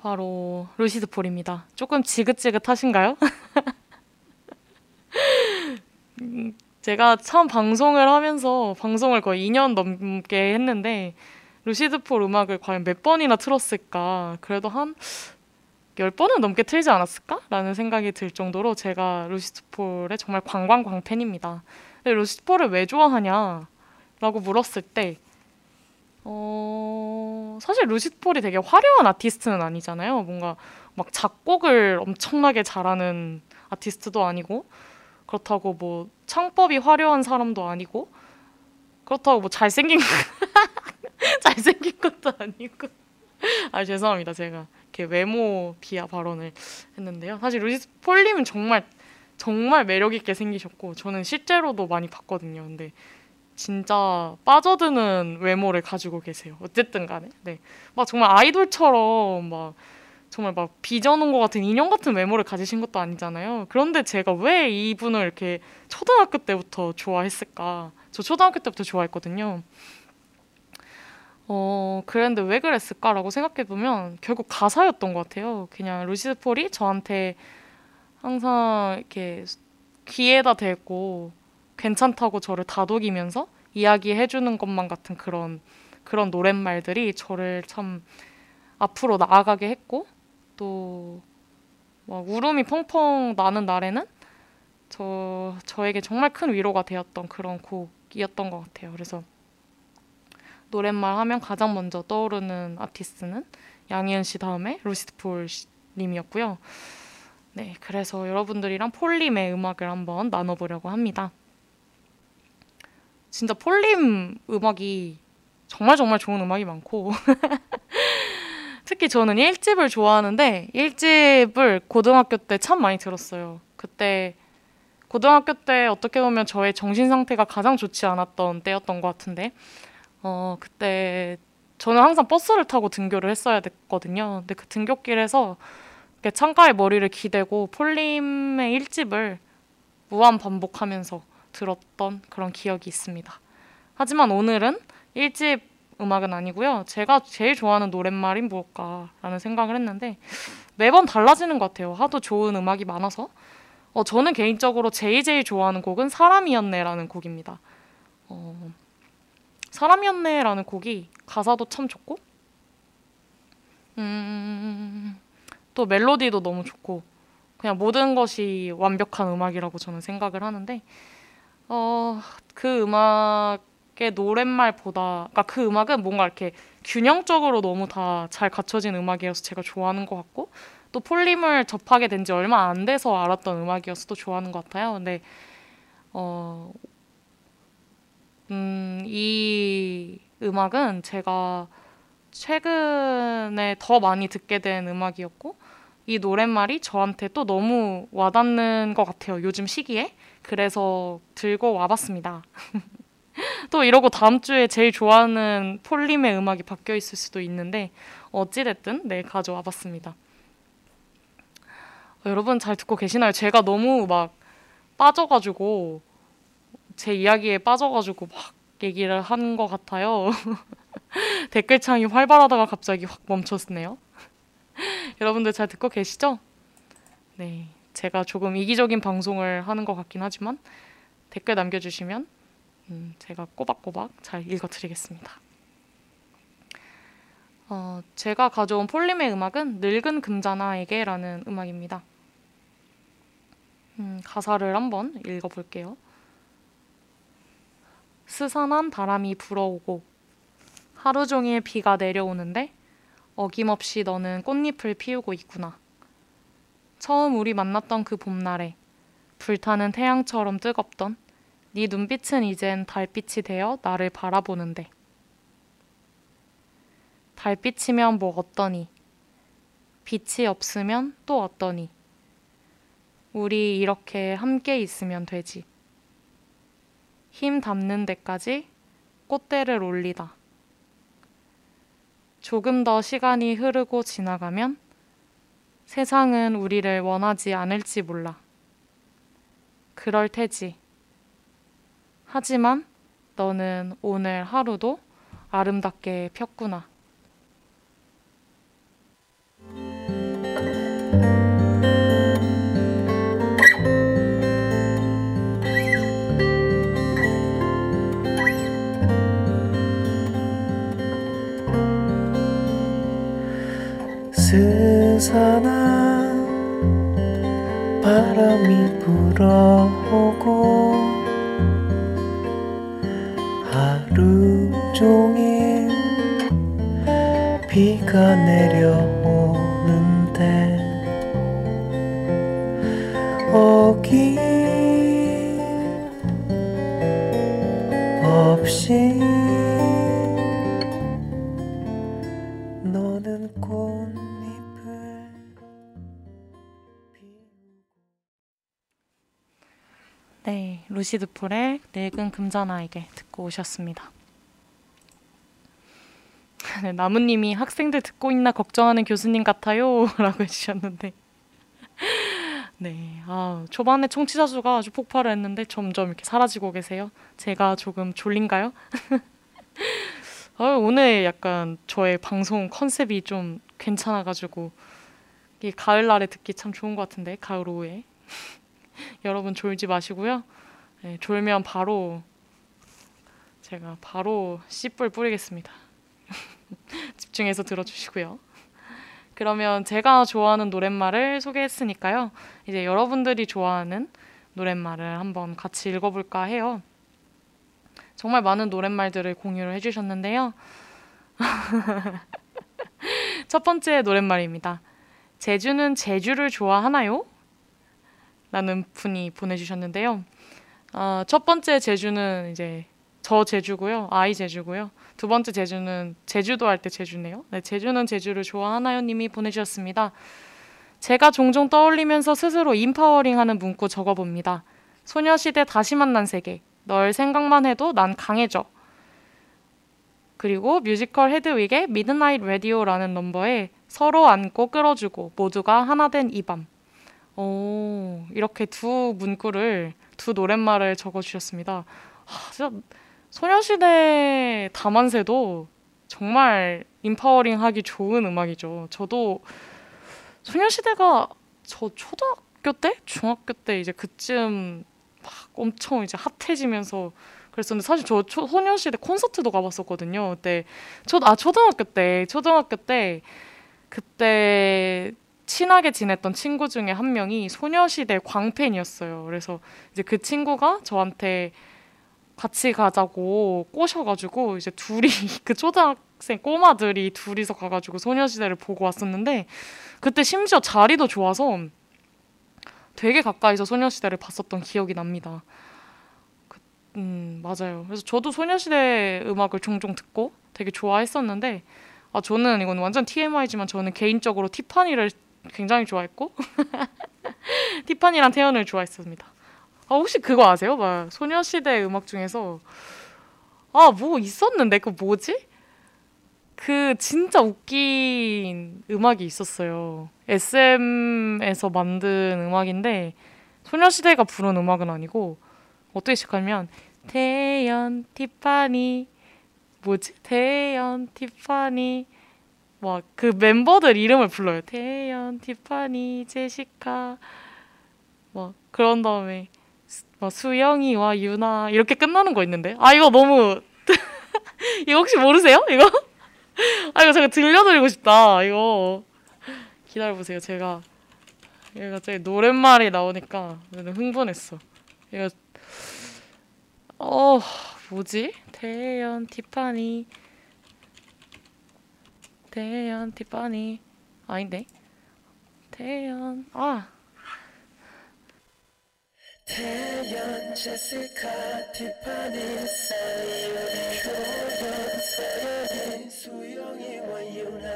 바로 루시드폴입니다. 조금 지긋지긋하신가요? 제가 참 방송을 하면서 방송을 거의 이 년 넘게 했는데 루시드폴 음악을 과연 몇 번이나 틀었을까? 그래도 한 열 번은 넘게 틀지 않았을까? 라는 생각이 들 정도로 제가 루시드폴의 정말 광광광팬입니다. 근데 루시드폴을 왜 좋아하냐? 라고 물었을 때 어... 사실 루시드폴이 되게 화려한 아티스트는 아니잖아요. 뭔가 막 작곡을 엄청나게 잘하는 아티스트도 아니고 그렇다고 뭐 창법이 화려한 사람도 아니고 그렇다고 뭐 잘생긴 잘생긴 것도 아니고 아 죄송합니다. 제가 이렇게 외모 비하 발언을 했는데요. 사실 루시드폴님은 정말 정말 매력 있게 생기셨고 저는 실제로도 많이 봤거든요. 근데 진짜 빠져드는 외모를 가지고 계세요. 어쨌든 간에 네, 막 정말 아이돌처럼 막 정말 막 빚어놓은 것 같은 인형 같은 외모를 가지신 것도 아니잖아요. 그런데 제가 왜 이분을 이렇게 초등학교 때부터 좋아했을까? 저 초등학교 때부터 좋아했거든요. 어, 그랬는데 왜 그랬을까라고 생각해보면 결국 가사였던 것 같아요. 그냥 루시드폴이 저한테 항상 이렇게 귀에다 대고 괜찮다고 저를 다독이면서 이야기해주는 것만 같은 그런 그런 노랫말들이 저를 참 앞으로 나아가게 했고 또 막 울음이 펑펑 나는 날에는 저, 저에게 정말 큰 위로가 되었던 그런 곡이었던 것 같아요. 그래서 노랫말 하면 가장 먼저 떠오르는 아티스트는 양희은 씨 다음에 루시드폴 님이었고요. 네, 그래서 여러분들이랑 폴님의 음악을 한번 나눠보려고 합니다. 진짜 폴님 음악이 정말 정말 좋은 음악이 많고 특히 저는 일 집을 좋아하는데 일 집을 고등학교 때 참 많이 들었어요. 그때 고등학교 때 어떻게 보면 저의 정신 상태가 가장 좋지 않았던 때였던 것 같은데 어 그때 저는 항상 버스를 타고 등교를 했어야 됐거든요. 근데 그 등교길에서 이렇게 창가에 머리를 기대고 폴님의 일 집을 무한 반복하면서 들었던 그런 기억이 있습니다. 하지만 오늘은 일 집 음악은 아니고요. 제가 제일 좋아하는 노랫말이 무엇까라는 생각을 했는데 매번 달라지는 것 같아요. 하도 좋은 음악이 많아서 어, 저는 개인적으로 제일 제일 좋아하는 곡은 사람이었네라는 곡입니다. 어, 사람이었네라는 곡이 가사도 참 좋고 음, 또 멜로디도 너무 좋고 그냥 모든 것이 완벽한 음악이라고 저는 생각을 하는데 어, 그 음악 노랫말보다, 그러니까 그 음악은 뭔가 이렇게 균형적으로 너무 다 잘 갖춰진 음악이어서 제가 좋아하는 것 같고 또 폴님을 접하게 된 지 얼마 안 돼서 알았던 음악이어서 또 좋아하는 것 같아요. 근데 어, 음, 이 음악은 제가 최근에 더 많이 듣게 된 음악이었고 이 노랫말이 저한테 또 너무 와닿는 것 같아요. 요즘 시기에. 그래서 들고 와봤습니다. 또 이러고 다음 주에 제일 좋아하는 폴림의 음악이 바뀌어 있을 수도 있는데 어찌됐든 네 가져와 봤습니다. 어, 여러분 잘 듣고 계시나요? 제가 너무 막 빠져가지고 제 이야기에 빠져가지고 막 얘기를 한 것 같아요. 댓글창이 활발하다가 갑자기 확 멈췄네요. 여러분들 잘 듣고 계시죠? 네, 제가 조금 이기적인 방송을 하는 것 같긴 하지만 댓글 남겨주시면 음, 제가 꼬박꼬박 잘 읽어드리겠습니다. 어, 제가 가져온 폴림의 음악은 늙은 금자나에게 라는 음악입니다. 음, 가사를 한번 읽어볼게요. 스산한 바람이 불어오고 하루 종일 비가 내려오는데 어김없이 너는 꽃잎을 피우고 있구나. 처음 우리 만났던 그 봄날에 불타는 태양처럼 뜨겁던 네 눈빛은 이젠 달빛이 되어 나를 바라보는데. 달빛이면 뭐 어떠니? 빛이 없으면 또 어떠니? 우리 이렇게 함께 있으면 되지. 힘 닿는 데까지 꽃대를 올리다. 조금 더 시간이 흐르고 지나가면 세상은 우리를 원하지 않을지 몰라. 그럴 테지. 하지만 너는 오늘 하루도 아름답게 폈구나. 스산한 바람이 불어오고 하루 종일 비가 내려오는데 어김없이 너는 꽃 네, 루시드폴의 늙은 금자나에게 듣고 오셨습니다. 네, 나무님이 학생들 듣고 있나 걱정하는 교수님 같아요 라고 해주셨는데 네, 아, 초반에 청취자 수가 아주 폭발을 했는데 점점 이렇게 사라지고 계세요. 제가 조금 졸린가요? 아, 오늘 약간 저의 방송 컨셉이 좀 괜찮아가지고 이 가을날에 듣기 참 좋은 것 같은데 가을 오후에 여러분 졸지 마시고요. 네, 졸면 바로 제가 바로 씨뿔 뿌리겠습니다. 집중해서 들어주시고요. 그러면 제가 좋아하는 노랫말을 소개했으니까요. 이제 여러분들이 좋아하는 노랫말을 한번 같이 읽어볼까 해요. 정말 많은 노랫말들을 공유를 해주셨는데요. 첫 번째 노랫말입니다. 제주는 제주를 좋아하나요? 라는 분이 보내주셨는데요. 어, 첫 번째 제주는 이제 저 제주고요. 아이 제주고요. 두 번째 제주는 제주도 할 때 제주네요. 네, 제주는 제주를 좋아하나요? 님이 보내주셨습니다. 제가 종종 떠올리면서 스스로 인파워링하는 문구 적어봅니다. 소녀시대 다시 만난 세계. 널 생각만 해도 난 강해져. 그리고 뮤지컬 헤드윅의 미드나잇 라디오라는 넘버에 서로 안고 끌어주고 모두가 하나 된 이 밤. 오, 이렇게 두 문구를, 두 노랫말을 적어주셨습니다. 하, 진짜 소녀시대 다만세도 정말 인파워링하기 좋은 음악이죠. 저도 소녀시대가 저 초등학교 때? 중학교 때 이제 그쯤 막 엄청 이제 핫해지면서 그랬었는데 사실 저 초, 소녀시대 콘서트도 가봤었거든요. 그때 초, 아, 초등학교 때, 초등학교 때 그때 친하게 지냈던 친구 중에 한 명이 소녀시대 광팬이었어요. 그래서 이제 그 친구가 저한테 같이 가자고 꼬셔가지고 이제 둘이 그 초등학생 꼬마들이 둘이서 가가지고 소녀시대를 보고 왔었는데 그때 심지어 자리도 좋아서 되게 가까이서 소녀시대를 봤었던 기억이 납니다. 그, 음, 맞아요. 그래서 저도 소녀시대 음악을 종종 듣고 되게 좋아했었는데 아, 저는 이건 완전 티엠아이지만 저는 개인적으로 티파니를 굉장히 좋아했고 티파니랑 태연을 좋아했습니다. 아, 혹시 그거 아세요? 막 소녀시대 음악 중에서 아, 뭐 있었는데 그 뭐지? 그 진짜 웃긴 음악이 있었어요. 에스엠에서 만든 음악인데 소녀시대가 부른 음악은 아니고 어떻게 시작하면 태연 티파니 뭐지? 태연 티파니 막 그 멤버들 이름을 불러요. 태연 티파니 제시카 막 그런 다음에 막 수영이와 유나 이렇게 끝나는 거 있는데 아 이거 너무 이거 혹시 모르세요? 이거? 아 이거 제가 들려드리고 싶다. 이거 기다려보세요. 제가 이거 갑자기 노랫말이 나오니까 흥분했어. 이거 어 뭐지? 태연 티파니 태연 티파니 아닌데 태연 아 태연 제시카 티파니 사연 서연이 수영이와 유나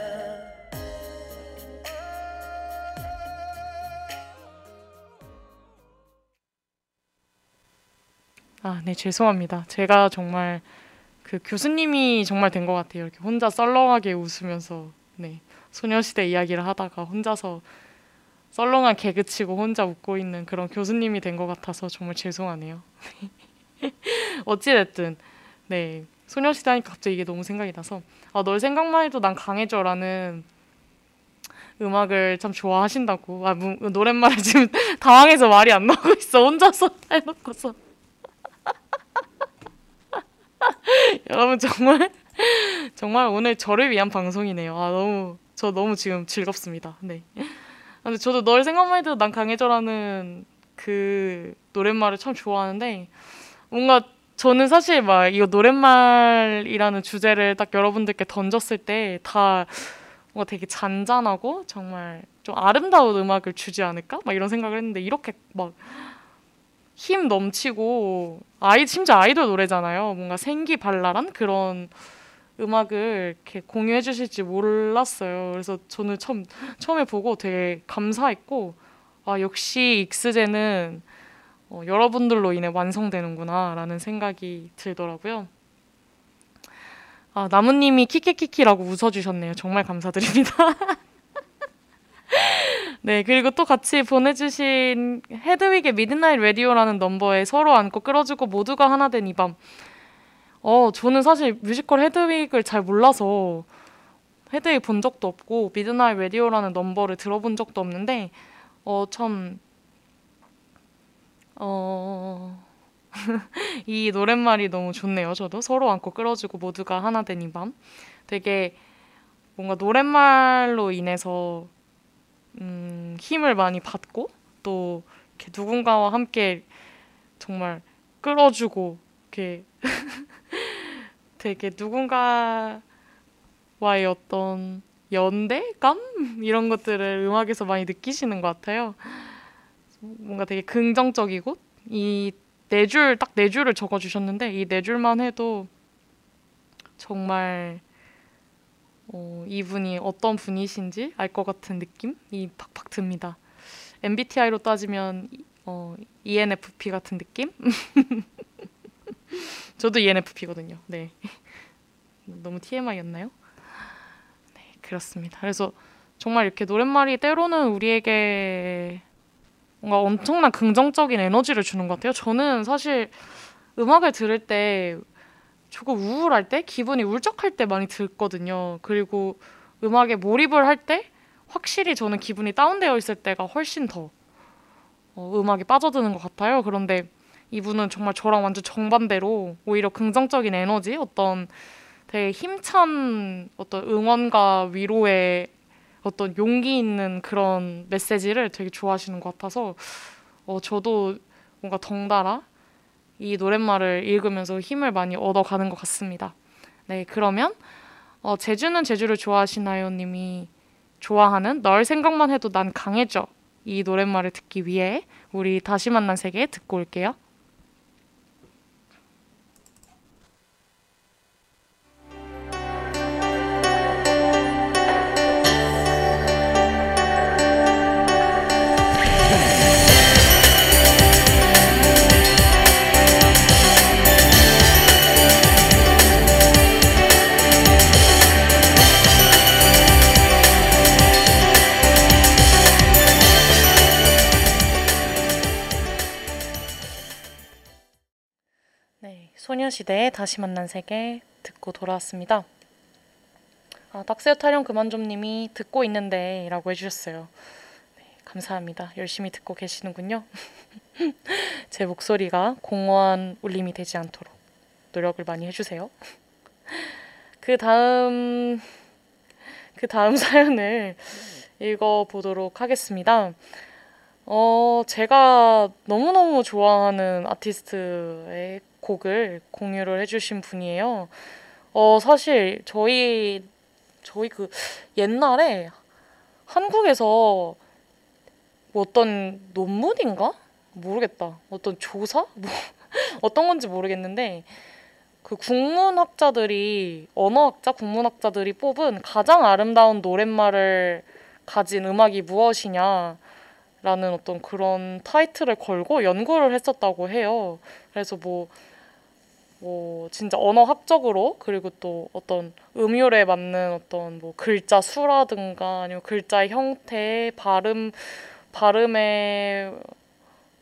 아, 네, 죄송합니다. 제가 정말 그 교수님이 정말 된 것 같아요. 이렇게 혼자 썰렁하게 웃으면서 네, 소녀시대 이야기를 하다가 혼자서 썰렁한 개그치고 혼자 웃고 있는 그런 교수님이 된 것 같아서 정말 죄송하네요. 어찌됐든 네, 소녀시대 하니까 갑자기 이게 너무 생각이 나서 아, 널 생각만 해도 난 강해져라는 음악을 참 좋아하신다고 아, 뭐, 노랫말에 지금 당황해서 말이 안 나오고 있어. 혼자서 해놓고서 여러분 정말 정말 오늘 저를 위한 방송이네요. 아 너무 저 너무 지금 즐겁습니다. 네. 근데 저도 널 생각만 해도 난 강해져라는 그 노랫말을 참 좋아하는데 뭔가 저는 사실 막 이거 노랫말이라는 주제를 딱 여러분들께 던졌을 때 다 뭔가 되게 잔잔하고 정말 좀 아름다운 음악을 주지 않을까? 막 이런 생각을 했는데 이렇게 막 힘 넘치고 아이 심지어 아이돌 노래잖아요. 뭔가 생기발랄한 그런 음악을 이렇게 공유해 주실지 몰랐어요. 그래서 저는 처음, 처음에 보고 되게 감사했고 아 역시 익스제는 어, 여러분들로 인해 완성되는구나 라는 생각이 들더라고요. 아 나무님이 키키키키라고 웃어주셨네요. 정말 감사드립니다. 네, 그리고 또 같이 보내주신 헤드윅의 미드나잇 라디오라는 넘버에 서로 안고 끌어주고 모두가 하나 된 이 밤. 어, 저는 사실 뮤지컬 헤드윅을 잘 몰라서 헤드윅 본 적도 없고 미드나잇 라디오라는 넘버를 들어본 적도 없는데 어, 참... 어... 이 노랫말이 너무 좋네요, 저도. 서로 안고 끌어주고 모두가 하나 된 이 밤. 되게 뭔가 노랫말로 인해서 음, 힘을 많이 받고 또 이렇게 누군가와 함께 정말 끌어주고 이렇게 되게 누군가와의 어떤 연대감? 이런 것들을 음악에서 많이 느끼시는 것 같아요. 뭔가 되게 긍정적이고 이 네 줄, 딱 네 줄을 적어주셨는데 이 네 줄만 해도 정말 어, 이분이 어떤 분이신지 알 것 같은 느낌이 팍팍 듭니다. 엠비티아이로 따지면 어, 이엔에프피 같은 느낌? 저도 이엔에프피거든요. 네, 너무 티엠아이였나요? 네, 그렇습니다. 그래서 정말 이렇게 노랫말이 때로는 우리에게 뭔가 엄청난 긍정적인 에너지를 주는 것 같아요. 저는 사실 음악을 들을 때 조금 우울할 때, 기분이 울적할 때 많이 듣거든요. 그리고 음악에 몰입을 할 때 확실히 저는 기분이 다운되어 있을 때가 훨씬 더 어, 음악에 빠져드는 것 같아요. 그런데 이분은 정말 저랑 완전 정반대로 오히려 긍정적인 에너지, 어떤 되게 힘찬 어떤 응원과 위로의 어떤 용기 있는 그런 메시지를 되게 좋아하시는 것 같아서 어, 저도 뭔가 덩달아 이 노랫말을 읽으면서 힘을 많이 얻어가는 것 같습니다. 네, 그러면 어, 제주는 제주를 좋아하시나요? 님이 좋아하는 널 생각만 해도 난 강해져 이 노랫말을 듣기 위해 우리 다시 만난 세계 듣고 올게요. 소녀시대의 다시 만난 세계 듣고 돌아왔습니다. 아, 딱새우 타령 그만 좀 님이 듣고 있는데 라고 해주셨어요. 네, 감사합니다. 열심히 듣고 계시는군요. 제 목소리가 공허한 울림이 되지 않도록 노력을 많이 해주세요. 그 다음 그 다음 사연을 읽어보도록 하겠습니다. 어, 제가 너무너무 좋아하는 아티스트의 곡을 공유를 해주신 분이에요. 어, 사실 저희 저희 그 옛날에 한국에서 뭐 어떤 논문인가? 모르겠다. 어떤 조사? 뭐 어떤 건지 모르겠는데 그 국문학자들이 언어학자, 국문학자들이 뽑은 가장 아름다운 노랫말을 가진 음악이 무엇이냐 라는 어떤 그런 타이틀을 걸고 연구를 했었다고 해요. 그래서 뭐, 뭐 진짜 언어학적으로 그리고 또 어떤 음율에 맞는 어떤 뭐 글자 수라든가 아니면 글자의 형태, 발음, 발음의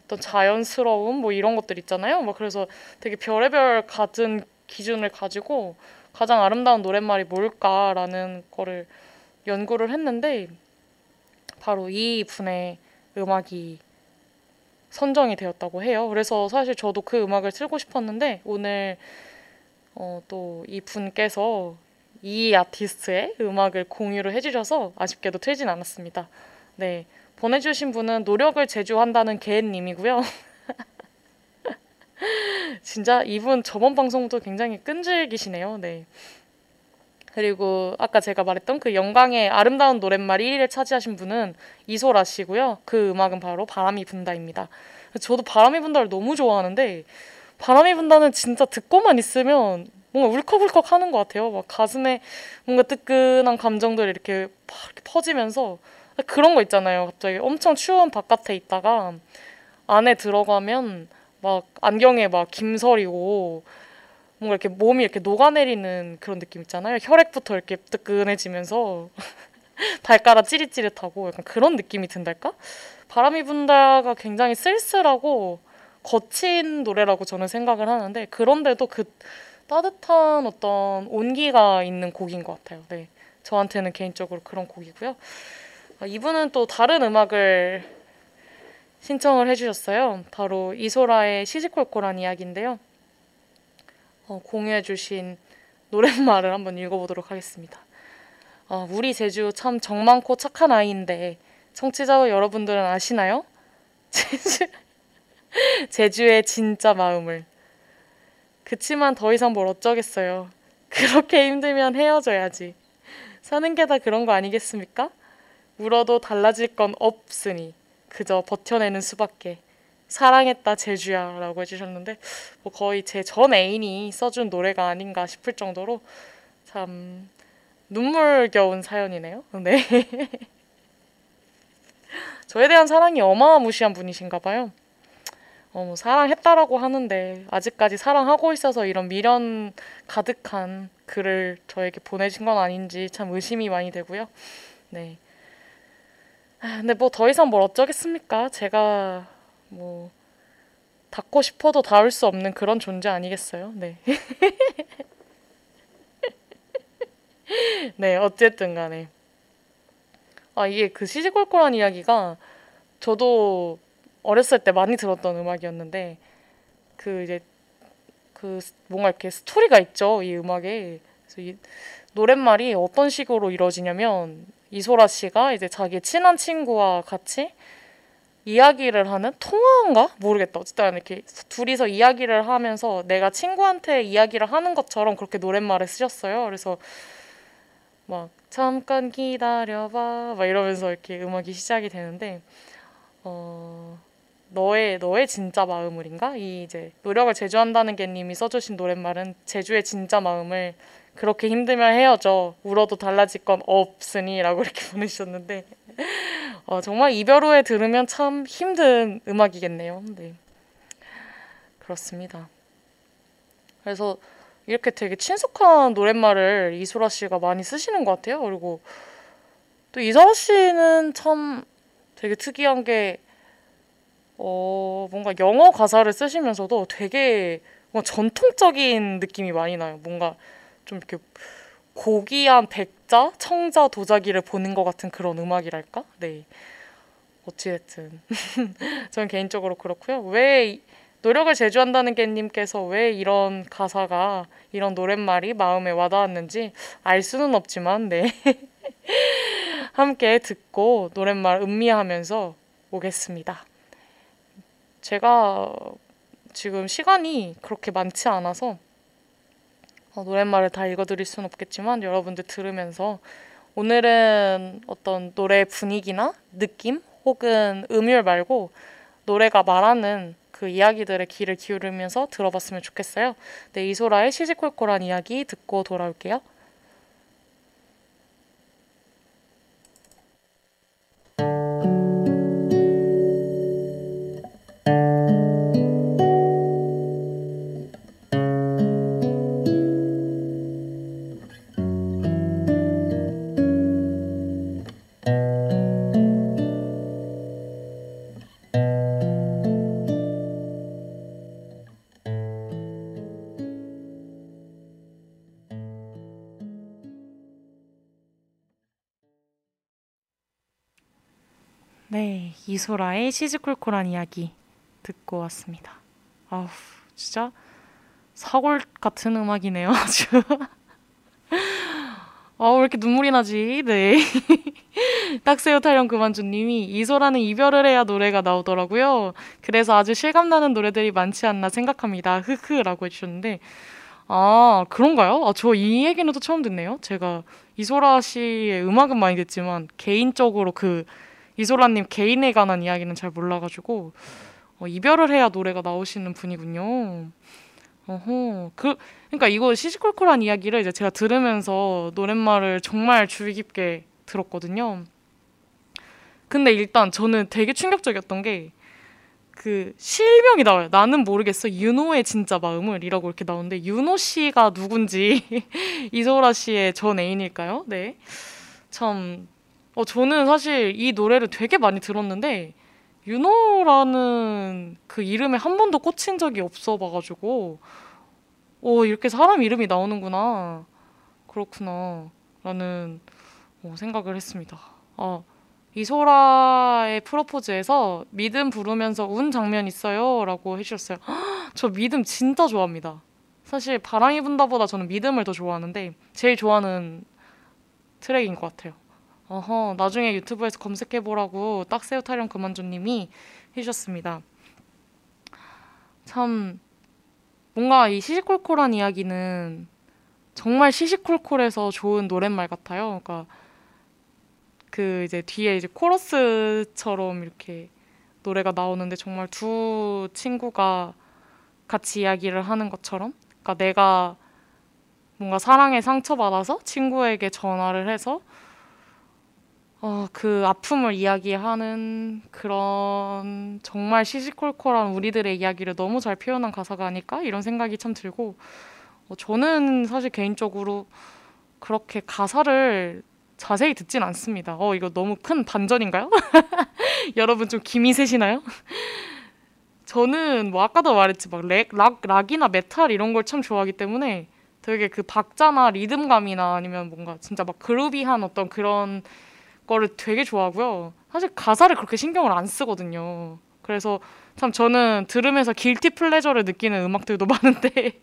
어떤 자연스러움 뭐 이런 것들 있잖아요. 막 그래서 되게 별의별 가진 기준을 가지고 가장 아름다운 노랫말이 뭘까라는 거를 연구를 했는데 바로 이 분의 음악이 선정이 되었다고 해요. 그래서 사실 저도 그 음악을 틀고 싶었는데 오늘 어, 또 이 분께서 이 아티스트의 음악을 공유를 해주셔서 아쉽게도 틀진 않았습니다. 네, 보내주신 분은 노력을 제주한다는 개님이고요. 진짜 이분 저번 방송도 굉장히 끈질기시네요. 네. 그리고 아까 제가 말했던 그 영광의 아름다운 노랫말 일 위를 차지하신 분은 이소라 씨고요. 그 음악은 바로 바람이 분다입니다. 저도 바람이 분다를 너무 좋아하는데 바람이 분다는 진짜 듣고만 있으면 뭔가 울컥울컥 하는 것 같아요. 막 가슴에 뭔가 뜨끈한 감정들이 이렇게 팍 퍼지면서 그런 거 있잖아요. 갑자기 엄청 추운 바깥에 있다가 안에 들어가면 막 안경에 막 김설이고 뭔가 이렇게 몸이 이렇게 녹아내리는 그런 느낌 있잖아요. 혈액부터 이렇게 뜨끈해지면서 발가락 찌릿찌릿하고 약간 그런 느낌이 든달까? 바람이 분다가 굉장히 쓸쓸하고 거친 노래라고 저는 생각을 하는데 그런데도 그 따뜻한 어떤 온기가 있는 곡인 것 같아요. 네, 저한테는 개인적으로 그런 곡이고요. 이분은 또 다른 음악을 신청을 해주셨어요. 바로 이소라의 시시콜콜한 이야기인데요. 공유해주신 노랫말을 한번 읽어보도록 하겠습니다. 아, 우리 제주 참 정 많고 착한 아이인데 청취자 여러분들은 아시나요? 제주, 제주의 진짜 마음을. 그치만 더 이상 뭘 어쩌겠어요. 그렇게 힘들면 헤어져야지. 사는 게 다 그런 거 아니겠습니까? 울어도 달라질 건 없으니 그저 버텨내는 수밖에. 사랑했다 제주야 라고 해주셨는데 뭐 거의 제 전 애인이 써준 노래가 아닌가 싶을 정도로 참 눈물겨운 사연이네요. 네. 저에 대한 사랑이 어마무시한 분이신가 봐요. 어, 뭐 사랑했다라고 하는데 아직까지 사랑하고 있어서 이런 미련 가득한 글을 저에게 보내신 건 아닌지 참 의심이 많이 되고요. 네. 근데 뭐 더 이상 뭘 어쩌겠습니까? 제가 뭐 닿고 싶어도 닿을 수 없는 그런 존재 아니겠어요? 네. 네, 어쨌든 간에 아 이게 그 시시콜콜한 이야기가 저도 어렸을 때 많이 들었던 음악이었는데 그 이제 그 뭔가 이렇게 스토리가 있죠, 이 음악에. 그래서 이 노랫말이 어떤 식으로 이루어지냐면 이소라 씨가 이제 자기 친한 친구와 같이 이야기를 하는 통화인가? 모르겠다. 어쨌든 이렇게 둘이서 이야기를 하면서 내가 친구한테 이야기를 하는 것처럼 그렇게 노랫말을 쓰셨어요. 그래서 막 잠깐 기다려봐 막 이러면서 이렇게 음악이 시작이 되는데 어 너의 너의 진짜 마음을인가? 이 이제 노력을 제주한다는 게 님이 써주신 노랫말은 제주의 진짜 마음을 그렇게 힘들면 헤어져 울어도 달라질 건 없으니 라고 이렇게 보내주셨는데 어, 정말 이별 후에 들으면 참 힘든 음악이겠네요. 네, 그렇습니다. 그래서 이렇게 되게 친숙한 노랫말을 이소라 씨가 많이 쓰시는 것 같아요. 그리고 또 이소라 씨는 참 되게 특이한 게 어, 뭔가 영어 가사를 쓰시면서도 되게 뭔가 전통적인 느낌이 많이 나요. 뭔가 좀 이렇게 고귀한 백자, 청자, 도자기를 보는 것 같은 그런 음악이랄까? 네. 어찌됐든 저는 개인적으로 그렇고요. 왜 노력을 제조한다는 깻님께서 왜 이런 가사가, 이런 노랫말이 마음에 와닿았는지 알 수는 없지만 네 함께 듣고 노랫말 음미하면서 오겠습니다. 제가 지금 시간이 그렇게 많지 않아서 노랫말을 다 읽어드릴 수는 없겠지만 여러분들 들으면서 오늘은 어떤 노래 분위기나 느낌 혹은 음율 말고 노래가 말하는 그 이야기들의 귀를 기울이면서 들어봤으면 좋겠어요. 네, 이소라의 시시콜콜한 이야기 듣고 돌아올게요. 네, 이소라의 시시콜콜한 이야기 듣고 왔습니다. 아우, 진짜 사골 같은 음악이네요. 아주. 아우, 왜 이렇게 눈물이 나지? 네. 딱새우 타령 그만주님이 이소라는 이별을 해야 노래가 나오더라고요. 그래서 아주 실감나는 노래들이 많지 않나 생각합니다. 흐흐라고 해주셨는데 아, 그런가요? 아, 저 이 얘기는 또 처음 듣네요. 제가 이소라 씨의 음악은 많이 듣지만 개인적으로 그 이소라님 개인에 관한 이야기는 잘 몰라가지고 어, 이별을 해야 노래가 나오시는 분이군요. 어허, 그 그러니까 이거 시시콜콜한 이야기를 이제 제가 들으면서 노랫말을 정말 주의 깊게 들었거든요. 근데 일단 저는 되게 충격적이었던 게 그 실명이 나와요. 나는 모르겠어 윤호의 진짜 마음을 이라고 이렇게 나오는데 윤호 씨가 누군지 이소라 씨의 전 애인일까요? 네, 참. 어, 저는 사실 이 노래를 되게 많이 들었는데 윤호라는 그 이름에 한 번도 꽂힌 적이 없어 봐가지고 오, 이렇게 사람 이름이 나오는구나, 그렇구나 라는 어, 생각을 했습니다. 아, 이소라의 프로포즈에서 믿음 부르면서 운 장면 있어요 라고 해주셨어요. 헉, 저 믿음 진짜 좋아합니다. 사실 바람이 분다 보다 저는 믿음을 더 좋아하는데 제일 좋아하는 트랙인 것 같아요. 어허, 나중에 유튜브에서 검색해보라고 딱새우 타령 그만조님이 해주셨습니다. 참 뭔가 이 시시콜콜한 이야기는 정말 시시콜콜해서 좋은 노랫말 같아요. 그러니까 그 이제 뒤에 이제 코러스처럼 이렇게 노래가 나오는데 정말 두 친구가 같이 이야기를 하는 것처럼, 그러니까 내가 뭔가 사랑에 상처받아서 친구에게 전화를 해서 어, 그 아픔을 이야기하는 그런 정말 시시콜콜한 우리들의 이야기를 너무 잘 표현한 가사가 아닐까? 이런 생각이 참 들고 어, 저는 사실 개인적으로 그렇게 가사를 자세히 듣진 않습니다. 어, 이거 너무 큰 반전인가요? 여러분 좀 기미 세시나요? 저는 뭐 아까도 말했지 막 락, 락, 락이나 메탈 이런 걸 참 좋아하기 때문에 되게 그 박자나 리듬감이나 아니면 뭔가 진짜 막 그루비한 어떤 그런 거를 되게 좋아하고요. 사실 가사를 그렇게 신경을 안 쓰거든요. 그래서 참 저는 들으면서 길티 플레저를 느끼는 음악들도 많은데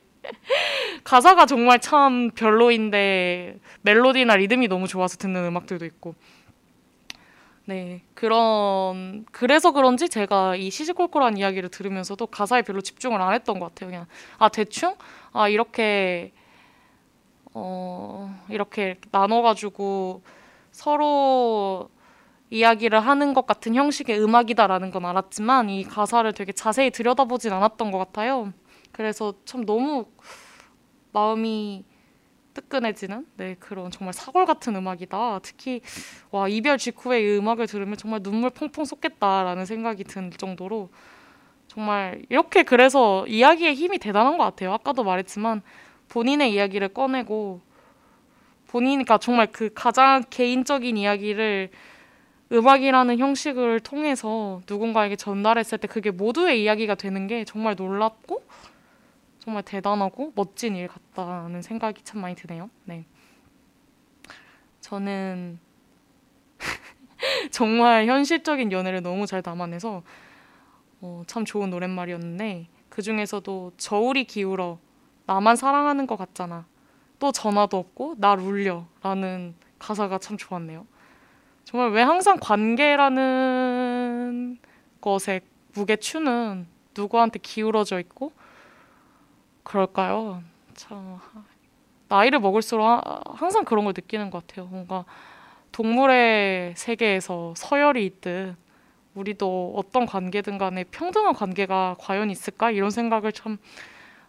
가사가 정말 참 별로인데 멜로디나 리듬이 너무 좋아서 듣는 음악들도 있고 네, 그런 그래서 그런지 제가 이 시시콜콜한 이야기를 들으면서도 가사에 별로 집중을 안 했던 것 같아요. 그냥 아 대충 아 이렇게 어 이렇게 나눠가지고 서로 이야기를 하는 것 같은 형식의 음악이다라는 건 알았지만 이 가사를 되게 자세히 들여다보진 않았던 것 같아요. 그래서 참 너무 마음이 뜨끈해지는 네, 그런 정말 사골 같은 음악이다. 특히 와 이별 직후에 이 음악을 들으면 정말 눈물 펑펑 쏟겠다라는 생각이 들 정도로 정말 이렇게 그래서 이야기의 힘이 대단한 것 같아요. 아까도 말했지만 본인의 이야기를 꺼내고 본인이니까 정말 그 가장 개인적인 이야기를 음악이라는 형식을 통해서 누군가에게 전달했을 때 그게 모두의 이야기가 되는 게 정말 놀랍고 정말 대단하고 멋진 일 같다는 생각이 참 많이 드네요. 네, 저는 정말 현실적인 연애를 너무 잘 담아내서 어, 참 좋은 노랫말이었는데, 그 중에서도 저울이 기울어 나만 사랑하는 것 같잖아, 또 전화도 없고 날 울려 라는 가사가 참 좋았네요. 정말 왜 항상 관계라는 것의 무게추는 누구한테 기울어져 있고 그럴까요? 참 나이를 먹을수록 하, 항상 그런 걸 느끼는 것 같아요. 뭔가 동물의 세계에서 서열이 있듯 우리도 어떤 관계든 간에 평등한 관계가 과연 있을까? 이런 생각을 참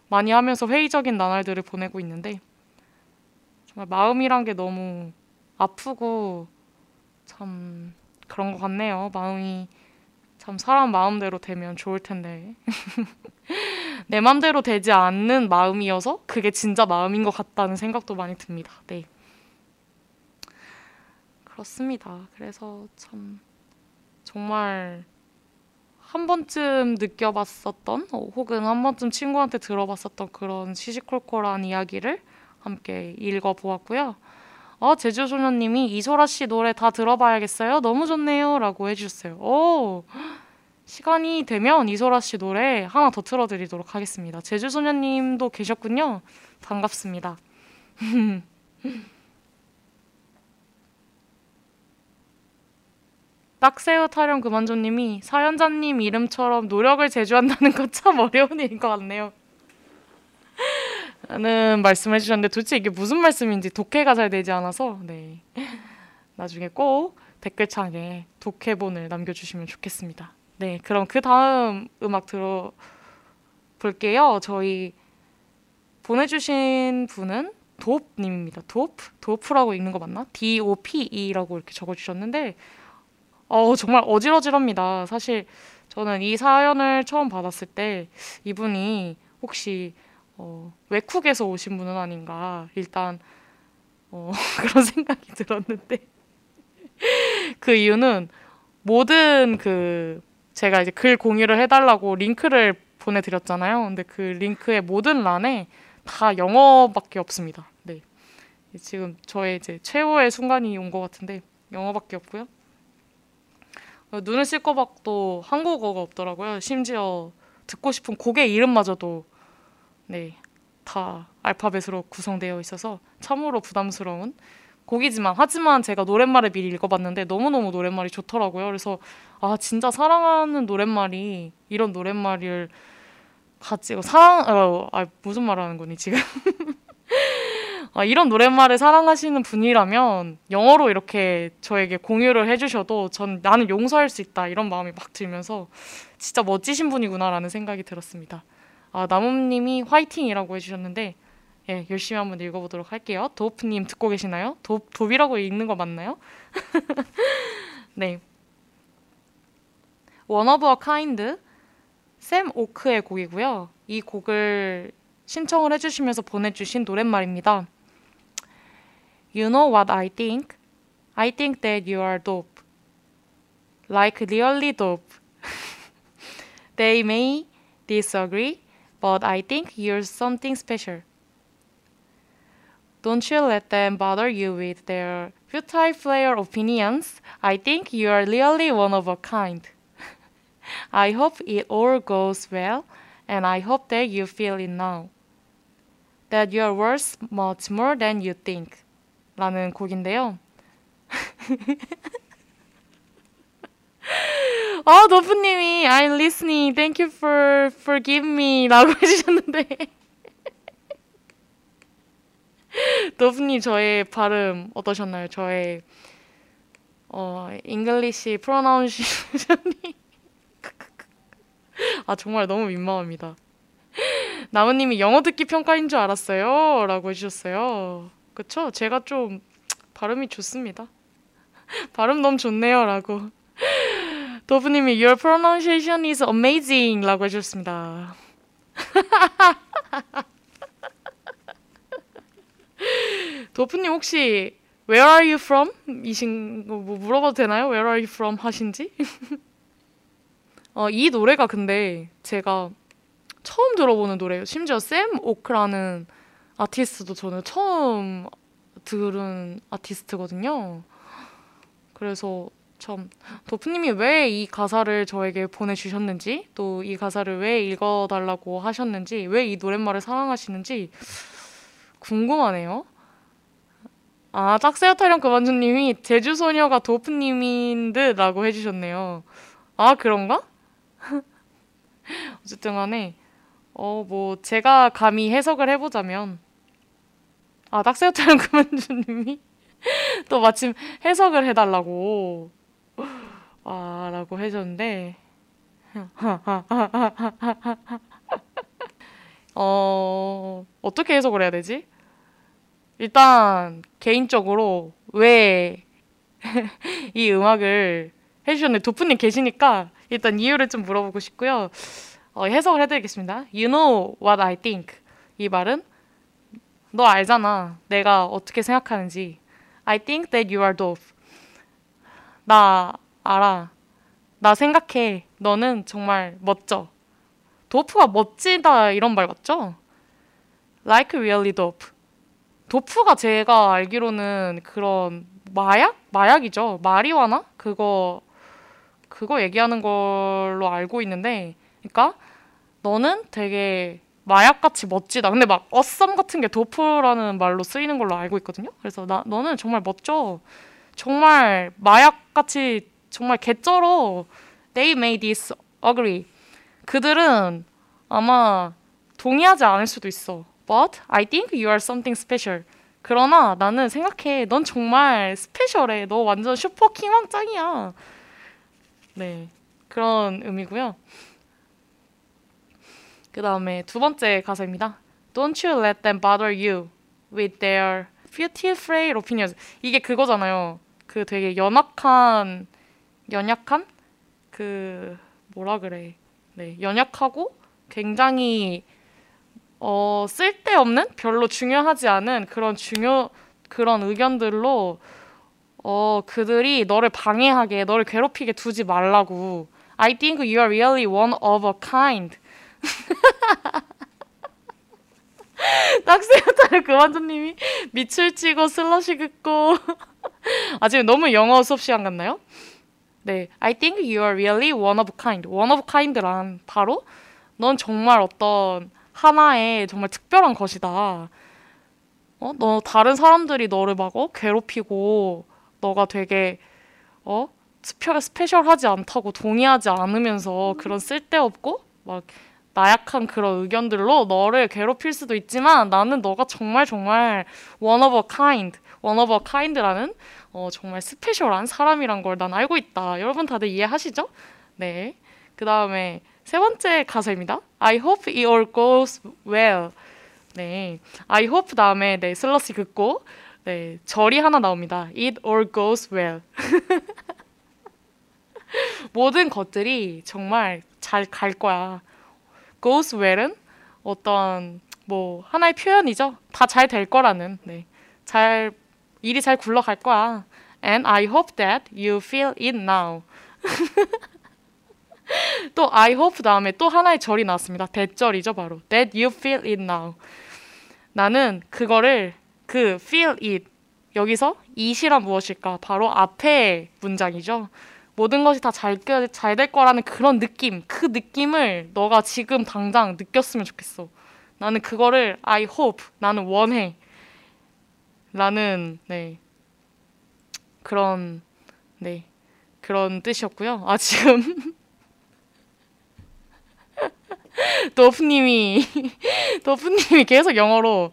많이 하면서 회의적인 나날들을 보내고 있는데, 정말 마음이란 게 너무 아프고 참 그런 것 같네요. 마음이 참 사람 마음대로 되면 좋을 텐데 내 맘대로 되지 않는 마음이어서 그게 진짜 마음인 것 같다는 생각도 많이 듭니다. 네, 그렇습니다. 그래서 참 정말 한 번쯤 느껴봤었던 혹은 한 번쯤 친구한테 들어봤었던 그런 시시콜콜한 이야기를 함께 읽어보았고요. 아, 제주소녀님이 이소라 씨 노래 다 들어봐야겠어요, 너무 좋네요 라고 해주셨어요. 오, 시간이 되면 이소라 씨 노래 하나 더 틀어드리도록 하겠습니다. 제주소녀님도 계셨군요. 반갑습니다. 딱새우 타령 그만조님이 사연자님 이름처럼 노력을 제조한다는 건 참 어려운 일인 것 같네요 라는 말씀을 해주셨는데, 도대체 이게 무슨 말씀인지 독해가 잘 되지 않아서 네, 나중에 꼭 댓글창에 독해본을 남겨주시면 좋겠습니다. 네, 그럼 그 다음 음악 들어볼게요. 저희 보내주신 분은 도프님입니다. 도프? 도프라고 읽는 거 맞나? 디 오 피 이라고 이렇게 적어주셨는데 어 정말 어질어질합니다. 사실 저는 이 사연을 처음 받았을 때 이분이 혹시 어, 외국에서 오신 분은 아닌가 일단 어, 그런 생각이 들었는데 그 이유는 모든 그 제가 이제 글 공유를 해달라고 링크를 보내드렸잖아요. 근데 그 링크의 모든 란에 다 영어밖에 없습니다. 네, 지금 저의 이제 최후의 순간이 온 것 같은데 영어밖에 없고요. 눈을 쓸 거밖도 한국어가 없더라고요. 심지어 듣고 싶은 곡의 이름마저도 네, 다 알파벳으로 구성되어 있어서 참으로 부담스러운 곡이지만, 하지만 제가 노랫말을 미리 읽어봤는데 너무너무 노랫말이 좋더라고요. 그래서 아 진짜 사랑하는 노랫말이 이런 노랫말을 가지고 사랑... 아, 아 무슨 말 하는 거니 지금 아, 이런 노랫말을 사랑하시는 분이라면 영어로 이렇게 저에게 공유를 해주셔도 전 나는 용서할 수 있다 이런 마음이 막 들면서 진짜 멋지신 분이구나 라는 생각이 들었습니다. 아, 나무님이 화이팅이라고 해주셨는데 예, 열심히 한번 읽어보도록 할게요. 도프님 듣고 계시나요? 도, 돕이라고 읽는 거 맞나요? 네, One of a Kind, 샘 오크의 곡이고요. 이 곡을 신청을 해주시면서 보내주신 노랫말입니다. You know what I think? I think that you are dope. Like really dope. They may disagree, but I think you're something special. Don't you let them bother you with their futile player opinions. I think you are really one of a kind. I hope it all goes well, and I hope that you feel it now. That you're worth much more than you think 라는 곡인데요. 아, 도프님이 I'm listening, thank you for forgive me 라고 해주셨는데 도프님 저의 발음 어떠셨나요? 저의 어, English pronunciation이 아 정말 너무 민망합니다. 나무님이 영어 듣기 평가인 줄 알았어요 라고 해주셨어요. 그쵸? 제가 좀 발음이 좋습니다. 발음 너무 좋네요 라고 도프님이 Your pronunciation is amazing 라고 해주셨습니다. 도프님 혹시 Where are you from? 이신 뭐 물어봐도 되나요? Where are you from? 하신지? 어, 이 노래가 근데 제가 처음 들어보는 노래예요. 심지어 샘 오크라는 아티스트도 저는 처음 들은 아티스트거든요. 그래서 참 도프님이 왜 이 가사를 저에게 보내주셨는지, 또 이 가사를 왜 읽어달라고 하셨는지, 왜 이 노랫말을 사랑하시는지 궁금하네요. 아, 짝새우 타령 그만두님이 제주소녀가 도프님인 듯 라고 해주셨네요. 아, 그런가? 어쨌든 간에 어, 뭐 제가 감히 해석을 해보자면, 아, 짝새우 타령 그만두님이 또 마침 해석을 해달라고 아 라고 해줬는데 어, 어떻게 해석을 해야 되지? 일단 개인적으로 왜 이 음악을 해주셨는데, 도프님 계시니까 일단 이유를 좀 물어보고 싶고요. 어, 해석을 해드리겠습니다. You know what I think. 이 말은 너 알잖아, 내가 어떻게 생각하는지. I think that you are dope. 나 알아. 나 생각해. 너는 정말 멋져. 도프가 멋지다 이런 말 맞죠? Like really dope. 도프가 제가 알기로는 그런 마약? 마약이죠. 마리화나? 그거 그거 얘기하는 걸로 알고 있는데, 그러니까 너는 되게 마약같이 멋지다. 근데 막 어썸 같은 게 도프라는 말로 쓰이는 걸로 알고 있거든요. 그래서 나, 너는 정말 멋져. 정말 마약같이 정말 개쩔어. They may disagree. 그들은 아마 동의하지 않을 수도 있어. But I think you are something special. 그러나 나는 생각해. 넌 정말 스페셜해. 너 완전 슈퍼킹 왕짱이야. 네, 그런 의미고요. 그 다음에 두 번째 가사입니다. Don't you let them bother you with their futile frail opinions. 이게 그거잖아요. 그 되게 연약한, 연약한? 그 뭐라 그래. 네, 연약하고 굉장히 어, 쓸데없는, 별로 중요하지 않은 그런 중요 그런 의견들로 어, 그들이 너를 방해하게, 너를 괴롭히게 두지 말라고. I think you are really one of a kind. 짝새우타를 그만두님이 밑을 치고 슬러시 긋고 아, 지금 너무 영어 수업 시간 같나요? 네, I think you are really one of kind. One of kind란 바로 넌 정말 어떤 하나의 정말 특별한 것이다. 어, 너 다른 사람들이 너를 막 어, 괴롭히고 너가 되게 어 스페, 스페셜하지 않다고 동의하지 않으면서 그런 쓸데없고 막 나약한 그런 의견들로 너를 괴롭힐 수도 있지만, 나는 너가 정말 정말 one of a kind, one of a kind라는 어, 정말 스페셜한 사람이란 걸 난 알고 있다. 여러분 다들 이해하시죠? 네, 그 다음에 세 번째 가사입니다. I hope it all goes well. 네, I hope 다음에 네, 슬러시 긋고 네, 절이 하나 나옵니다. It all goes well. 모든 것들이 정말 잘 갈 거야. Goes well은 어떤 뭐 하나의 표현이죠. 다 잘 될 거라는. 네, 잘 일이 잘 굴러갈 거야. And I hope that you feel it now. 또 I hope 다음에 또 하나의 절이 나왔습니다. 대절이죠, 바로. That you feel it now. 나는 그거를 그 feel it. 여기서 it이란 무엇일까? 바로 앞에 문장이죠. 모든 것이 다 잘 잘 될 거라는 그런 느낌, 그 느낌을 너가 지금 당장 느꼈으면 좋겠어. 나는 그거를 I hope, 나는 원해. 라는 네, 그런 네, 그런 뜻이었고요. 아, 지금 도프님이 도프님이 계속 영어로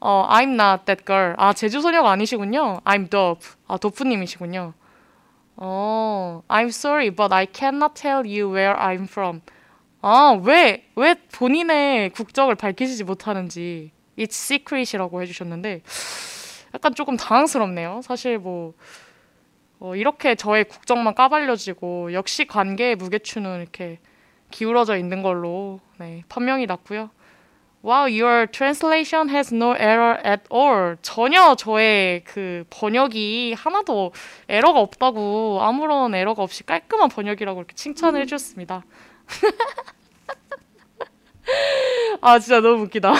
어, I'm not that girl. 아, 제주소녀가 아니시군요. I'm dope. 아, 도프님이시군요. 어, I'm sorry, but I cannot tell you where I'm from. 아, 왜, 왜 본인의 국적을 밝히시지 못하는지 It's secret이라고 해주셨는데, 약간 조금 당황스럽네요. 사실 뭐 어, 이렇게 저의 국적만 까발려지고 역시 관계의 무게추는 이렇게 기울어져 있는 걸로 네, 판명이 났고요. Wow, your translation has no error at all. 전혀 저의 그 번역이 하나도 에러가 없다고, 아무런 에러가 없이 깔끔한 번역이라고 이렇게 칭찬을 음. 해주셨습니다. 아 진짜 너무 웃기다.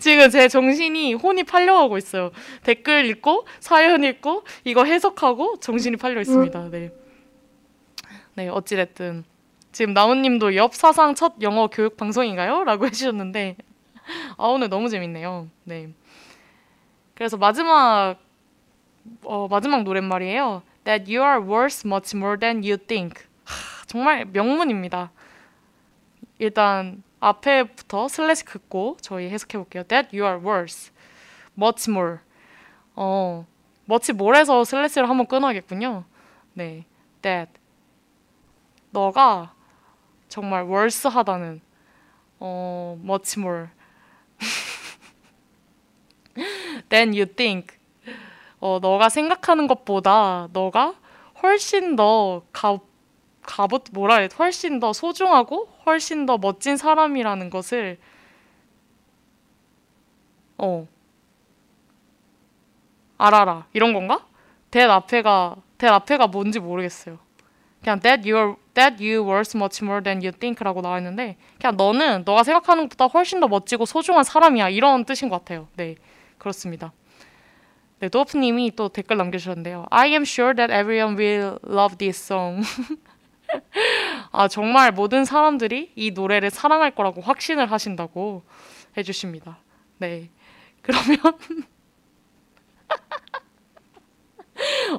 지금 제 정신이 혼이 팔려가고 있어요. 댓글 읽고 사연 읽고 이거 해석하고 정신이 팔려 있습니다. 네, 네 어찌됐든 지금 나훈님도 옆 사상 첫 영어 교육 방송인가요? 라고 해주셨는데 아 오늘 너무 재밌네요. 네. 그래서 마지막 어, 마지막 노랫말이에요. That you are worth much more than you think. 하, 정말 명문입니다. 일단 앞에부터 슬래시 긋고 저희 해석해 볼게요. That you are worth much more. 어, much more에서 슬래시를 한번 끊어야겠군요. 네, that 너가 정말 worth하다는 어, much more than you think. 어, 너가 생각하는 것보다 너가 훨씬 더 가 가보 뭐라 해 훨씬 더 소중하고 훨씬 더 멋진 사람이라는 것을 어 알아라 이런 건가? that 앞에가 that 앞에가 뭔지 모르겠어요. 그냥 that you're that you worth much more than you think라고 나와 있는데 그냥 너는 너가 생각하는 것보다 훨씬 더 멋지고 소중한 사람이야 이런 뜻인 것 같아요. 네 그렇습니다. 네, 도프님이 또 댓글 남겨주셨는데요. I am sure that everyone will love this song. 아 정말 모든 사람들이 이 노래를 사랑할 거라고 확신을 하신다고 해주십니다. 네, 그러면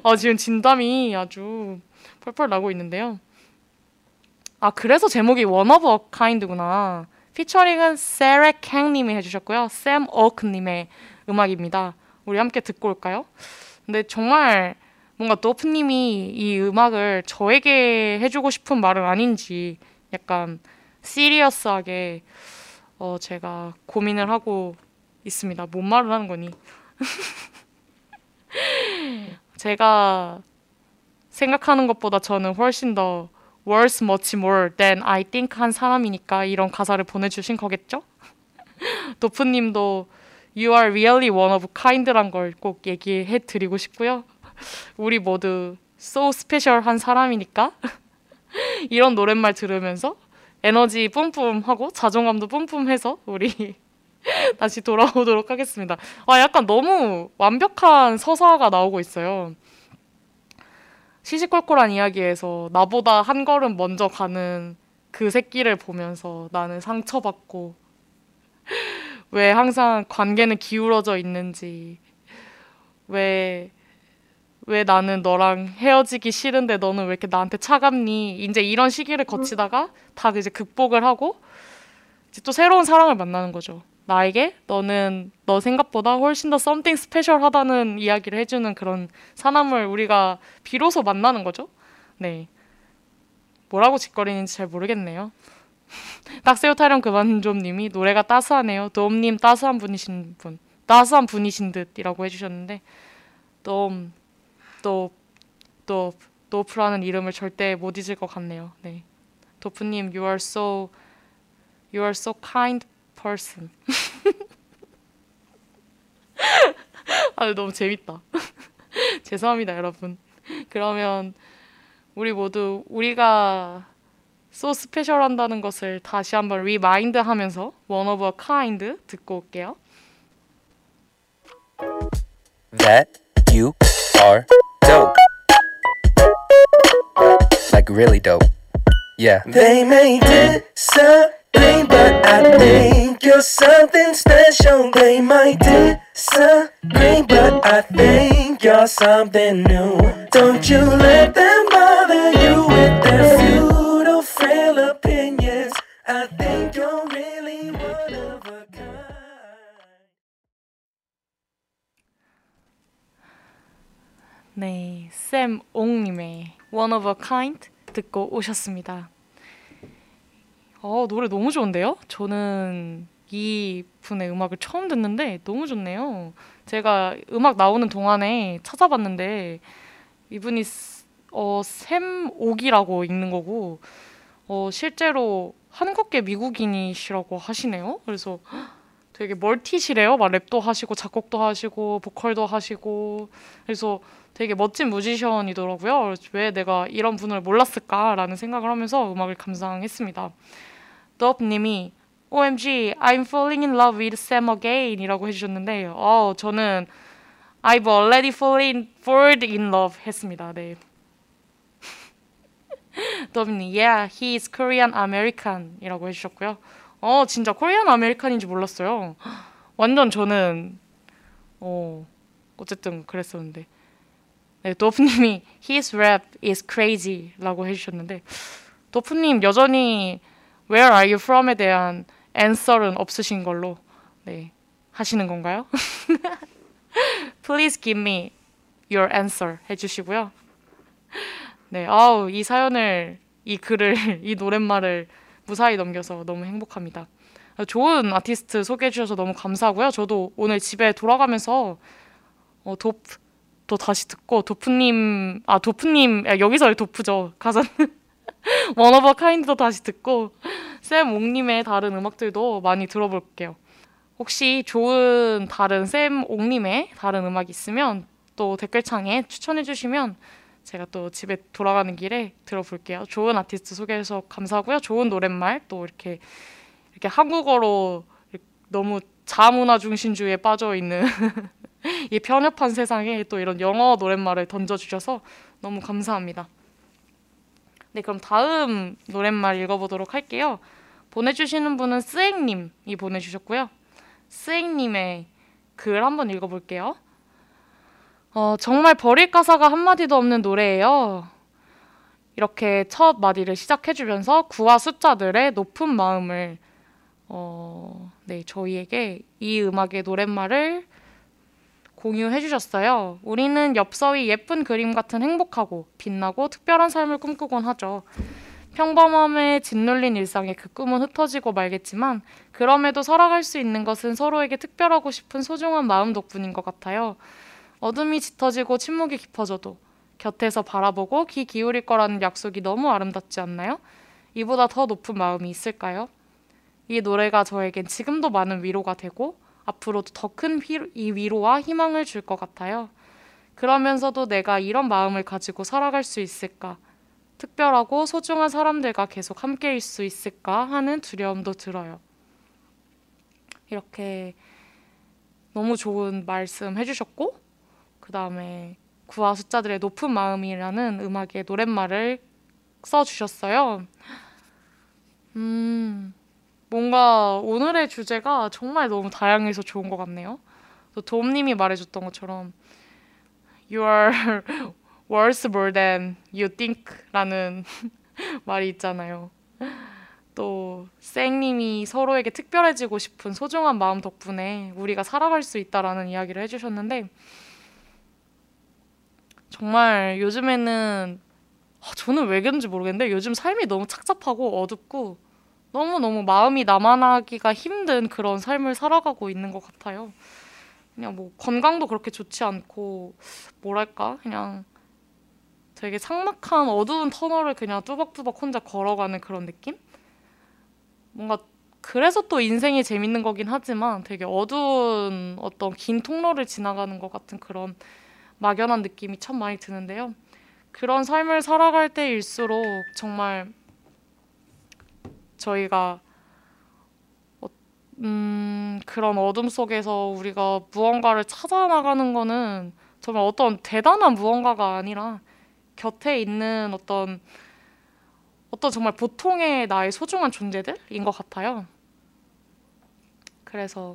아 지금 진담이 아주 펄펄 나고 있는데요. 아 그래서 제목이 One of a Kind구나. 피처링은 Sarah Kang 님이 해주셨고요. Sam Oak 님의 음악입니다. 우리 함께 듣고 올까요? 근데 정말 뭔가 도프님이 이 음악을 저에게 해주고 싶은 말은 아닌지 약간 시리어스하게 어 제가 고민을 하고 있습니다. 뭔 말을 하는 거니? 제가 생각하는 것보다 저는 훨씬 더 worth much more than I think 한 사람이니까 이런 가사를 보내주신 거겠죠? 도프님도 You are really one of kind란 걸 꼭 얘기해 드리고 싶고요. 우리 모두 so special한 사람이니까 이런 노랫말 들으면서 에너지 뿜뿜하고 자존감도 뿜뿜해서 우리 다시 돌아오도록 하겠습니다. 아, 약간 너무 완벽한 서사가 나오고 있어요. 시시콜콜한 이야기에서 나보다 한 걸음 먼저 가는 그 새끼를 보면서 나는 상처받고 왜 항상 관계는 기울어져 있는지 왜, 왜 나는 너랑 헤어지기 싫은데 너는 왜 이렇게 나한테 차갑니 이제 이런 시기를 거치다가 다 이제 극복을 하고 이제 또 새로운 사랑을 만나는 거죠. 나에게 너는 너 생각보다 훨씬 더 something special 하다는 이야기를 해주는 그런 사람을 우리가 비로소 만나는 거죠. 네 뭐라고 짓거리는지 잘 모르겠네요. 딱새우 타령 그만 좀 님이 노래가 따스하네요. 돔님 따스한 분이신 분 따스한 분이신 듯이라고 해주셨는데 돔, 돕, 돕, 도프라는 이름을 절대 못 잊을 것 같네요. 네, 도프님 you are so you are so kind person. 아 너무 재밌다. 죄송합니다 여러분. 그러면 우리 모두 우리가 So special 한다는 것을 다시 한번 리마인드 하면서 One of a kind 듣고 올게요. That you are dope. Like really dope. Yeah. They may disagree but I think you're something special. They might disagree but I think you're something new. Don't you let them bother you with their few opinions. I think you're really one of a kind. 네, 샘 옹님의 One of a Kind 듣고 오셨습니다. 어, 노래 너무 좋은데요? 저는 이 분의 음악을 처음 듣는데 너무 좋네요. 제가 음악 나오는 동안에 찾아봤는데 이분이 어, 샘 옥이라고 읽는 거고 어, 실제로 한국계 미국인이시라고 하시네요. 그래서 되게 멀티시래요. 막 랩도 하시고 작곡도 하시고 보컬도 하시고 그래서 되게 멋진 뮤지션이더라고요. 왜 내가 이런 분을 몰랐을까라는 생각을 하면서 음악을 감상했습니다. 더프님이 오 엠 지, I'm falling in love with Sam again 이라고 해주셨는데 어, 저는 I've already fallen, fallen in love 했습니다. 네. 더빈님, yeah, he is Korean American 이라고 해주셨고요. 어, 진짜 Korean American인지 몰랐어요. 완전 저는 어, 어쨌든 그랬었는데 네, 도프님이 His rap is crazy 라고 해주셨는데 도프님 여전히 Where are you from에 대한 answer은 없으신 걸로 네, 하시는 건가요? Please give me your answer 해주시고요. 네, 아우 이 사연을 이 글을 이 노랫말을 무사히 넘겨서 너무 행복합니다. 좋은 아티스트 소개해 주셔서 너무 감사하고요. 저도 오늘 집에 돌아가면서 어, 도프 또 다시 듣고 도프님 아 도프님 아, 여기서의 도프죠 가사는 One of a Kind도 다시 듣고 샘 옥님의 다른 음악들도 많이 들어볼게요. 혹시 좋은 다른 샘 옥님의 다른 음악 있으면 또 댓글창에 추천해 주시면 제가 또 집에 돌아가는 길에 들어볼게요. 좋은 아티스트 소개해서 감사하고요. 좋은 노랫말 또 이렇게 이렇게 한국어로 너무 자문화 중심주의에 빠져있는 이 편협한 세상에 또 이런 영어 노랫말을 던져주셔서 너무 감사합니다. 네, 그럼 다음 노랫말 읽어보도록 할게요. 보내주시는 분은 쓰앵님이 보내주셨고요. 쓰앵님의 글 한번 읽어볼게요. 어, 정말 버릴 가사가 한마디도 없는 노래예요. 이렇게 첫 마디를 시작해주면서 구와숫자들의 높은 마음을 어, 네, 저희에게 이 음악의 노랫말을 공유해 주셨어요. 우리는 엽서의 예쁜 그림 같은 행복하고 빛나고 특별한 삶을 꿈꾸곤 하죠. 평범함에 짓눌린 일상에 그 꿈은 흩어지고 말겠지만 그럼에도 살아갈 수 있는 것은 서로에게 특별하고 싶은 소중한 마음 덕분인 것 같아요. 어둠이 짙어지고 침묵이 깊어져도 곁에서 바라보고 귀 기울일 거라는 약속이 너무 아름답지 않나요? 이보다 더 높은 마음이 있을까요? 이 노래가 저에겐 지금도 많은 위로가 되고 앞으로도 더 큰 이 위로와 희망을 줄 것 같아요. 그러면서도 내가 이런 마음을 가지고 살아갈 수 있을까? 특별하고 소중한 사람들과 계속 함께일 수 있을까? 하는 두려움도 들어요. 이렇게 너무 좋은 말씀 해주셨고 그 다음에 구와숫자들의 높은 마음이라는 음악의 노랫말을 써주셨어요. 음... 뭔가 오늘의 주제가 정말 너무 다양해서 좋은 것 같네요. 또 도움님이 말해줬던 것처럼 You are worse more than you think 라는 말이 있잖아요. 또 쌩님이 서로에게 특별해지고 싶은 소중한 마음 덕분에 우리가 살아갈 수 있다라는 이야기를 해주셨는데 정말 요즘에는 저는 왜 그런지 모르겠는데 요즘 삶이 너무 착잡하고 어둡고 너무너무 마음이 남아나기가 힘든 그런 삶을 살아가고 있는 것 같아요. 그냥 뭐 건강도 그렇게 좋지 않고 뭐랄까 그냥 되게 삭막한 어두운 터널을 그냥 뚜벅뚜벅 혼자 걸어가는 그런 느낌? 뭔가 그래서 또 인생이 재밌는 거긴 하지만 되게 어두운 어떤 긴 통로를 지나가는 것 같은 그런 막연한 느낌이 참 많이 드는데요. 그런 삶을 살아갈 때일수록 정말 저희가 어, 음, 그런 어둠 속에서 우리가 무언가를 찾아 나가는 거는 정말 어떤 대단한 무언가가 아니라 곁에 있는 어떤 어떤 정말 보통의 나의 소중한 존재들인 것 같아요. 그래서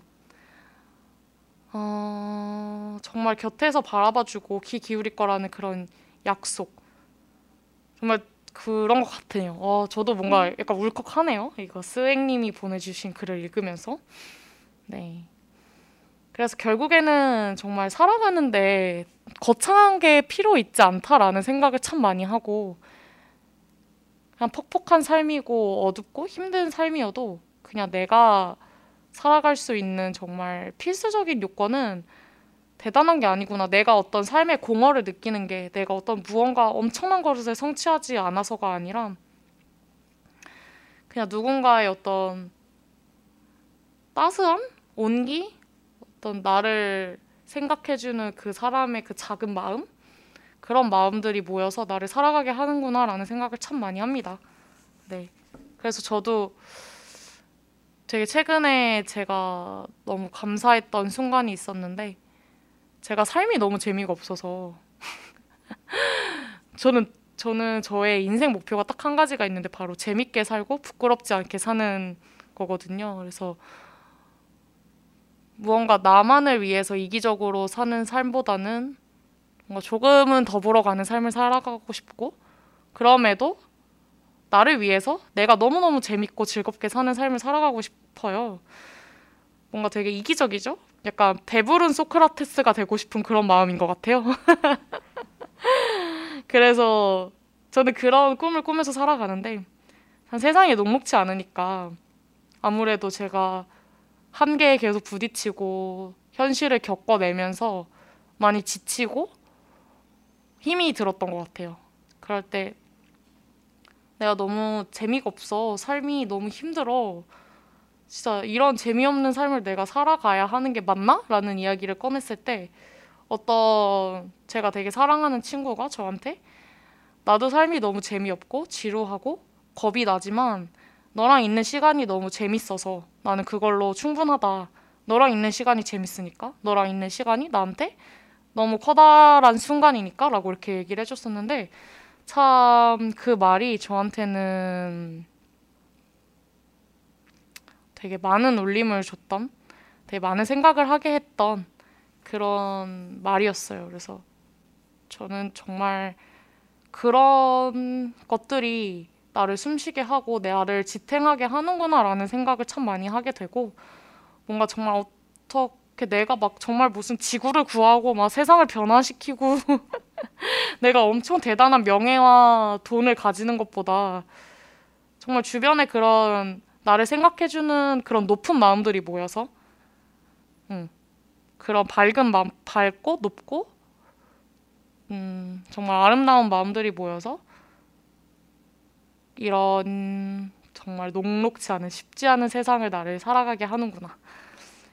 어, 정말 곁에서 바라봐주고 귀 기울일 거라는 그런 약속 정말 그런 것 같아요. 어, 저도 뭔가 약간 울컥하네요. 이거 스웩님이 보내주신 글을 읽으면서 네. 그래서 결국에는 정말 살아가는데 거창한 게 필요 있지 않다라는 생각을 참 많이 하고 그냥 퍽퍽한 삶이고 어둡고 힘든 삶이어도 그냥 내가 살아갈 수 있는 정말 필수적인 요건은 대단한 게 아니구나. 내가 어떤 삶의 공허를 느끼는 게 내가 어떤 무언가 엄청난 것을 성취하지 않아서가 아니라 그냥 누군가의 어떤 따스함? 온기? 어떤 나를 생각해주는 그 사람의 그 작은 마음? 그런 마음들이 모여서 나를 살아가게 하는구나 라는 생각을 참 많이 합니다. 네. 그래서 저도 되게 최근에 제가 너무 감사했던 순간이 있었는데, 제가 삶이 너무 재미가 없어서 저는 저는 저의 인생 목표가 딱 한 가지가 있는데 바로 재밌게 살고 부끄럽지 않게 사는 거거든요. 그래서 무언가 나만을 위해서 이기적으로 사는 삶보다는 뭔가 조금은 더불어가는 삶을 살아가고 싶고, 그럼에도 나를 위해서 내가 너무너무 재밌고 즐겁게 사는 삶을 살아가고 싶어요. 뭔가 되게 이기적이죠? 약간 배부른 소크라테스가 되고 싶은 그런 마음인 것 같아요. 그래서 저는 그런 꿈을 꾸면서 살아가는데, 세상에 녹록지 않으니까 아무래도 제가 한계에 계속 부딪히고 현실을 겪어내면서 많이 지치고 힘이 들었던 것 같아요. 그럴 때 내가 너무 재미가 없어. 삶이 너무 힘들어. 진짜 이런 재미없는 삶을 내가 살아가야 하는 게 맞나? 라는 이야기를 꺼냈을 때, 어떤 제가 되게 사랑하는 친구가 저한테 나도 삶이 너무 재미없고 지루하고 겁이 나지만 너랑 있는 시간이 너무 재밌어서 나는 그걸로 충분하다. 너랑 있는 시간이 재밌으니까, 너랑 있는 시간이 나한테 너무 커다란 순간이니까 라고 이렇게 얘기를 해줬었는데, 참 그 말이 저한테는 되게 많은 울림을 줬던, 되게 많은 생각을 하게 했던 그런 말이었어요. 그래서 저는 정말 그런 것들이 나를 숨쉬게 하고 나를 지탱하게 하는구나 라는 생각을 참 많이 하게 되고, 뭔가 정말 어떻게 내가 막 정말 무슨 지구를 구하고 막 세상을 변화시키고 내가 엄청 대단한 명예와 돈을 가지는 것보다 정말 주변에 그런 나를 생각해주는 그런 높은 마음들이 모여서 음, 그런 밝은 마음, 밝고 높고 음, 정말 아름다운 마음들이 모여서 이런 정말 녹록지 않은, 쉽지 않은 세상을 나를 살아가게 하는구나,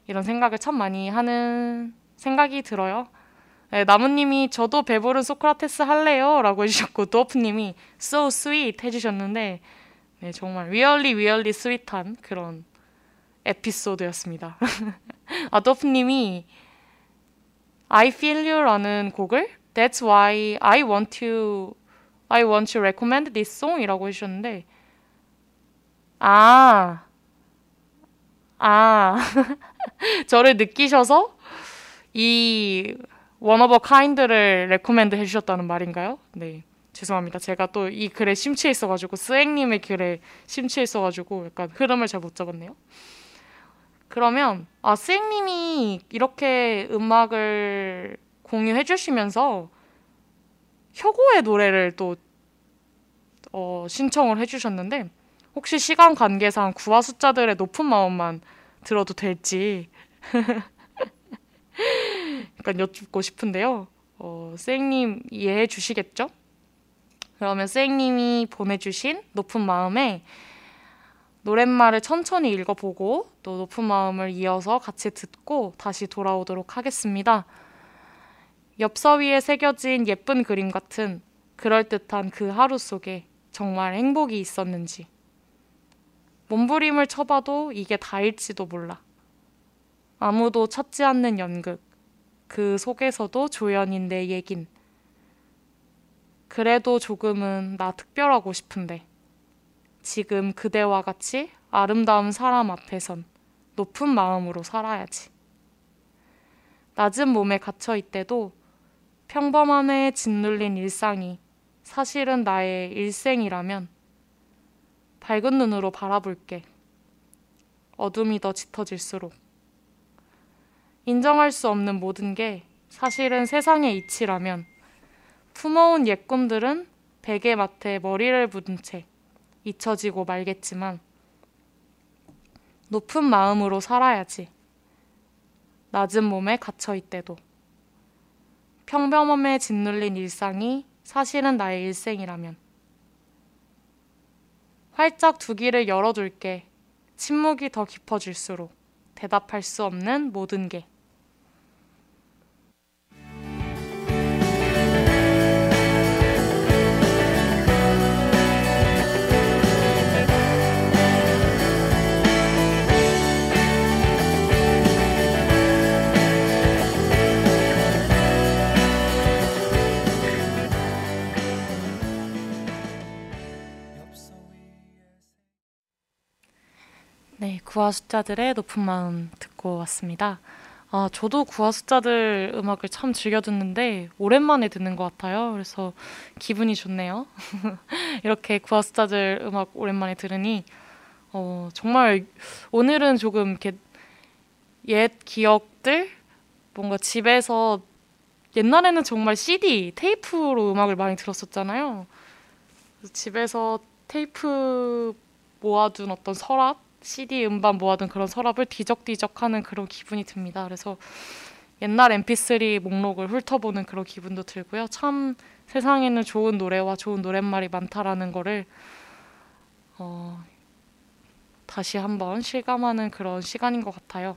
이런 생각을 참 많이 하는 생각이 들어요. 네, 나무님이 저도 배부른 소크라테스 할래요 라고 해주셨고, 도프님이 so sweet 해주셨는데, 네, 정말 really really sweet한 그런 에피소드였습니다. 아, 도프님이 I Feel You라는 곡을 That's why I want to I want to recommend this song 이라고 해주셨는데, 아, 아 저를 느끼셔서 이 One of a Kind를 레코멘드 해주셨다는 말인가요? 네, 죄송합니다. 제가 또 이 글에 심취해 있어가지고, 스앵님의 글에 심취해 있어가지고 약간 흐름을 잘 못 잡았네요. 그러면 아, 스앵님이 이렇게 음악을 공유해 주시면서 혁오의 노래를 또 어, 신청을 해주셨는데, 혹시 시간 관계상 구와숫자들의 높은 마음만 들어도 될지 약간 여쭙고 싶은데요. 어, 쌩님 이해해 주시겠죠? 그러면 쌩님이 보내주신 높은 마음에 노랫말을 천천히 읽어보고 또 높은 마음을 이어서 같이 듣고 다시 돌아오도록 하겠습니다. 엽서위에 새겨진 예쁜 그림 같은 그럴듯한 그 하루 속에 정말 행복이 있었는지, 몸부림을 쳐봐도 이게 다일지도 몰라. 아무도 찾지 않는 연극, 그 속에서도 조연인 내 얘긴. 그래도 조금은 나 특별하고 싶은데, 지금 그대와 같이 아름다운 사람 앞에선 높은 마음으로 살아야지. 낮은 몸에 갇혀 있대도 평범함에 짓눌린 일상이 사실은 나의 일생이라면 밝은 눈으로 바라볼게. 어둠이 더 짙어질수록. 인정할 수 없는 모든 게 사실은 세상의 이치라면 품어온 옛 꿈들은 베개맡에 머리를 묻은 채 잊혀지고 말겠지만, 높은 마음으로 살아야지. 낮은 몸에 갇혀 있대도 평범함에 짓눌린 일상이 사실은 나의 일생이라면 활짝 두 귀를 열어둘게. 침묵이 더 깊어질수록 대답할 수 없는 모든 게. 네, 구와숫자들의 높은 마음 듣고 왔습니다. 아, 저도 구와숫자들 음악을 참 즐겨 듣는데 오랜만에 듣는 것 같아요. 그래서 기분이 좋네요. 이렇게 구와숫자들 음악 오랜만에 들으니 어, 정말 오늘은 조금 이렇게 옛 기억들, 뭔가 집에서 옛날에는 정말 씨디, 테이프로 음악을 많이 들었었잖아요. 그래서 집에서 테이프 모아둔 어떤 서랍, 씨디 음반 모아둔 그런 서랍을 뒤적뒤적하는 그런 기분이 듭니다. 그래서 옛날 엠피쓰리 목록을 훑어보는 그런 기분도 들고요. 참 세상에는 좋은 노래와 좋은 노랫말이 많다라는 거를 어, 다시 한번 실감하는 그런 시간인 것 같아요.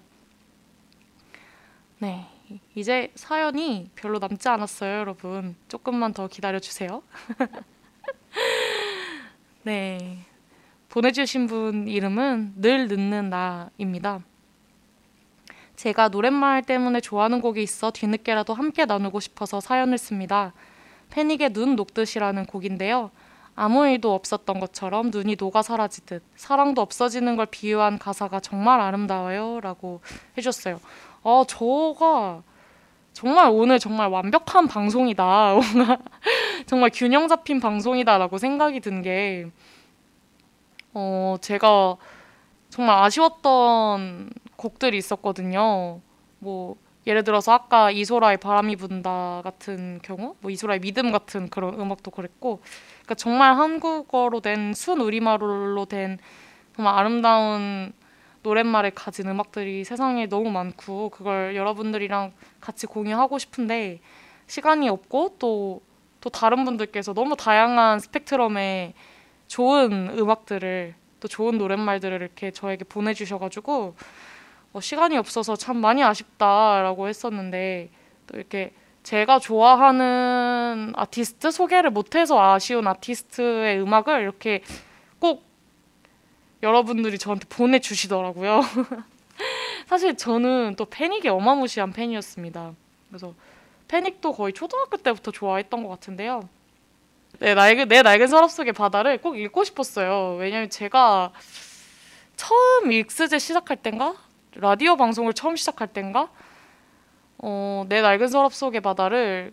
네, 이제 사연이 별로 남지 않았어요, 여러분. 조금만 더 기다려주세요. 네, 보내주신 분 이름은 늘 늦는 나입니다. 제가 노랫말 때문에 좋아하는 곡이 있어 뒤늦게라도 함께 나누고 싶어서 사연을 씁니다. 패닉의 눈 녹듯이라는 곡인데요. 아무 일도 없었던 것처럼 눈이 녹아 사라지듯 사랑도 없어지는 걸 비유한 가사가 정말 아름다워요 라고 해주셨어요. 어, 저가 정말 오늘 정말 완벽한 방송이다. 정말 균형 잡힌 방송이다 라고 생각이 든 게 어, 제가 정말 아쉬웠던 곡들이 있었거든요. 뭐 예를 들어서 아까 이소라의 바람이 분다 같은 경우, 뭐 이소라의 믿음 같은 그런 음악도 그랬고, 그러니까 정말 한국어로 된 순 우리말로 된 정말 아름다운 노랫말을 가진 음악들이 세상에 너무 많고 그걸 여러분들이랑 같이 공유하고 싶은데 시간이 없고 또, 또 다른 분들께서 너무 다양한 스펙트럼의 좋은 음악들을 또 좋은 노랫말들을 이렇게 저에게 보내주셔가지고 어, 시간이 없어서 참 많이 아쉽다라고 했었는데 또 이렇게 제가 좋아하는 아티스트 소개를 못해서 아쉬운 아티스트의 음악을 이렇게 꼭 여러분들이 저한테 보내주시더라고요. 사실 저는 또 패닉이 어마무시한 팬이었습니다. 그래서 패닉도 거의 초등학교 때부터 좋아했던 것 같은데요. 내 낡은, 내 낡은 서랍 속의 바다를 꼭 읽고 싶었어요. 왜냐면 제가 처음 읽스제 시작할 땐가? 라디오 방송을 처음 시작할 땐가? 어, 내 낡은 서랍 속의 바다를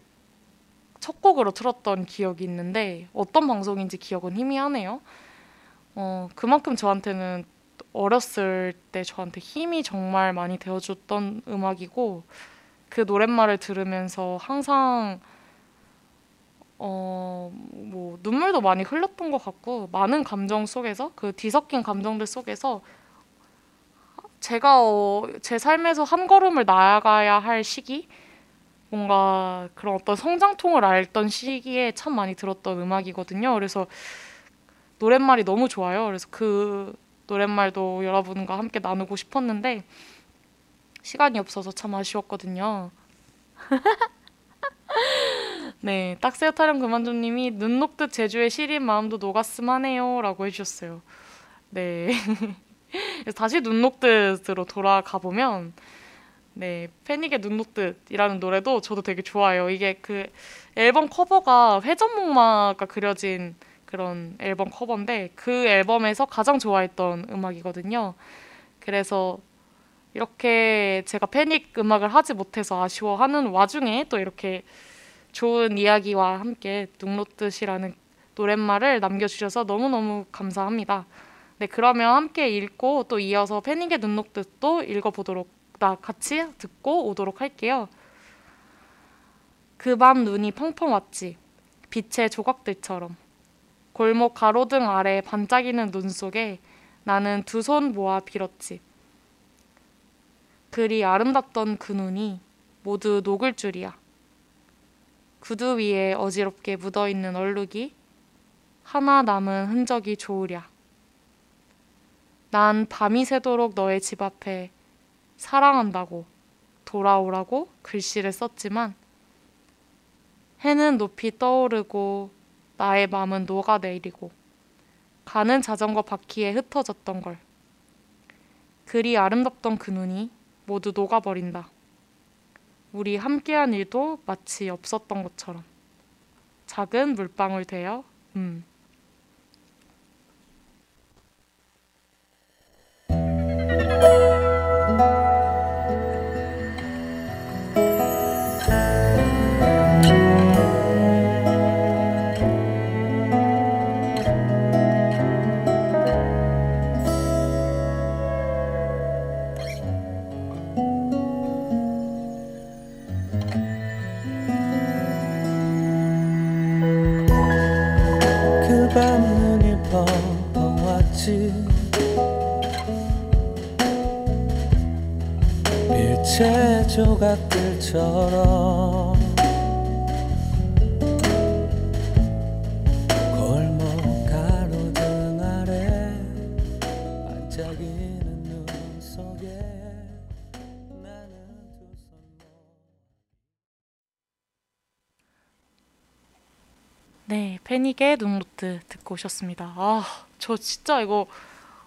첫 곡으로 틀었던 기억이 있는데 어떤 방송인지 기억은 희미하네요. 어, 그만큼 저한테는 어렸을 때 저한테 힘이 정말 많이 되어줬던 음악이고 그 노랫말을 들으면서 항상 어, 뭐 눈물도 많이 흘렸던 것 같고 많은 감정 속에서 그 뒤섞인 감정들 속에서 제가 어, 제 삶에서 한 걸음을 나아가야 할 시기, 뭔가 그런 어떤 성장통을 앓던 시기에 참 많이 들었던 음악이거든요. 그래서 노랫말이 너무 좋아요. 그래서 그 노랫말도 여러분과 함께 나누고 싶었는데 시간이 없어서 참 아쉬웠거든요. 네, 딱새우 타령 그만두님이 눈 녹듯 제주의 시린 마음도 녹았음 하네요 라고 해주셨어요. 네, 그래서 다시 눈 녹듯으로 돌아가 보면 네, 패닉의 눈 녹듯이라는 노래도 저도 되게 좋아요. 이게 그 앨범 커버가 회전목마가 그려진 그런 앨범 커버인데 그 앨범에서 가장 좋아했던 음악이거든요. 그래서 이렇게 제가 패닉 음악을 하지 못해서 아쉬워하는 와중에 또 이렇게 좋은 이야기와 함께 눈 녹듯이라는 노랫말을 남겨주셔서 너무너무 감사합니다. 네, 그러면 함께 읽고 또 이어서 패닉의 눈 녹듯도 읽어보도록, 나 같이 듣고 오도록 할게요. 그 밤 눈이 펑펑 왔지, 빛의 조각들처럼. 골목 가로등 아래 반짝이는 눈 속에 나는 두 손 모아 빌었지. 그리 아름답던 그 눈이 모두 녹을 줄이야. 구두 위에 어지럽게 묻어있는 얼룩이 하나 남은 흔적이 좋으랴. 난 밤이 새도록 너의 집 앞에 사랑한다고 돌아오라고 글씨를 썼지만 해는 높이 떠오르고 나의 맘은 녹아내리고 가는 자전거 바퀴에 흩어졌던 걸. 그리 아름답던 그 눈이 모두 녹아버린다. 우리 함께한 일도 마치 없었던 것처럼. 작은 물방울 되어. 음. 밤에 눈이 퍼왔지. 빛의 조각들처럼 골목 가로등 아래 반짝이는 눈 속에 나는 두 손. 네, 패닉의 눈노트 듣고 오셨습니다. 아, 저 진짜 이거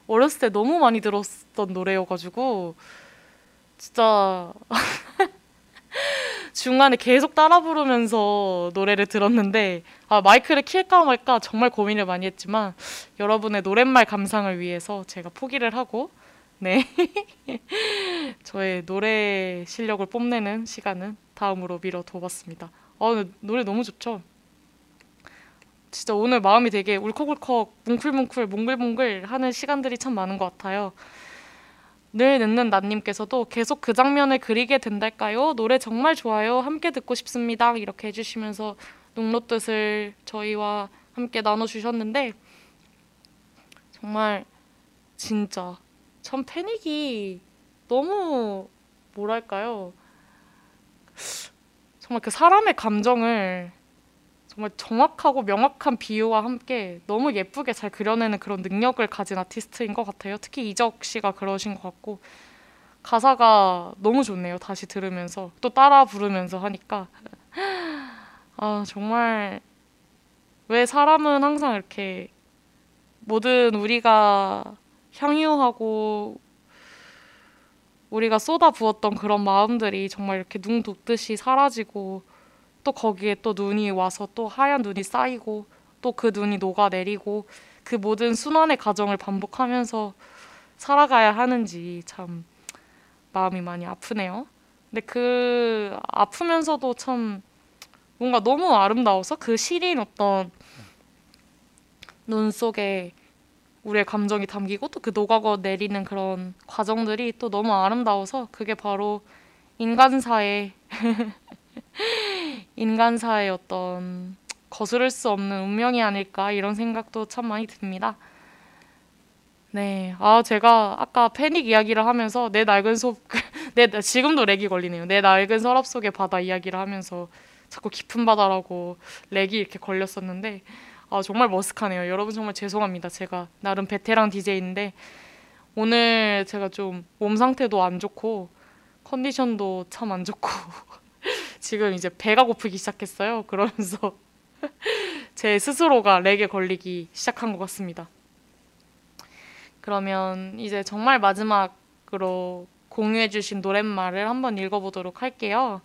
어렸을 때 너무 많이 들었던 노래여가지고 진짜 중간에 계속 따라 부르면서 노래를 들었는데, 아, 마이크를 킬까 말까 정말 고민을 많이 했지만 여러분의 노랫말 감상을 위해서 제가 포기를 하고, 네, 저의 노래 실력을 뽐내는 시간은 다음으로 미뤄둬봤습니다. 아, 노래 너무 좋죠? 진짜 오늘 마음이 되게 울컥울컥 뭉클뭉클 몽글몽글 하는 시간들이 참 많은 것 같아요. 늘 늦는 나님께서도 계속 그 장면을 그리게 된달까요? 노래 정말 좋아요. 함께 듣고 싶습니다. 이렇게 해주시면서 눈노뜻을 저희와 함께 나눠주셨는데, 정말 진짜 참 패닉이 너무 뭐랄까요? 정말 그 사람의 감정을 정말 정확하고 명확한 비유와 함께 너무 예쁘게 잘 그려내는 그런 능력을 가진 아티스트인 것 같아요. 특히 이적 씨가 그러신 것 같고, 가사가 너무 좋네요. 다시 들으면서 또 따라 부르면서 하니까 아, 정말 왜 사람은 항상 이렇게 모든 우리가 향유하고 우리가 쏟아부었던 그런 마음들이 정말 이렇게 눈 돋듯이 사라지고, 또 거기에 또 눈이 와서 또 하얀 눈이 쌓이고 또 그 눈이 녹아내리고 그 모든 순환의 과정을 반복하면서 살아가야 하는지 참 마음이 많이 아프네요. 근데 그 아프면서도 참 뭔가 너무 아름다워서 그 시린 어떤 눈 속에 우리의 감정이 담기고 또 그 녹아내리는 그런 과정들이 또 너무 아름다워서, 그게 바로 인간사의 인간사의 어떤 거스를 수 없는 운명이 아닐까, 이런 생각도 참 많이 듭니다. 네, 아, 제가 아까 패닉 이야기를 하면서 내 낡은 소, 내, 지금도 렉이 걸리네요. 내 낡은 서랍 속의 바다 이야기를 하면서 자꾸 깊은 바다라고 렉이 이렇게 걸렸었는데, 아, 정말 머쓱하네요. 여러분 정말 죄송합니다. 제가 나름 베테랑 디제이인데 오늘 제가 좀 몸 상태도 안 좋고 컨디션도 참 안 좋고 지금 이제 배가 고프기 시작했어요. 그러면서 제 스스로가 렉에 걸리기 시작한 것 같습니다. 그러면 이제 정말 마지막으로 공유해주신 노랫말을 한번 읽어보도록 할게요.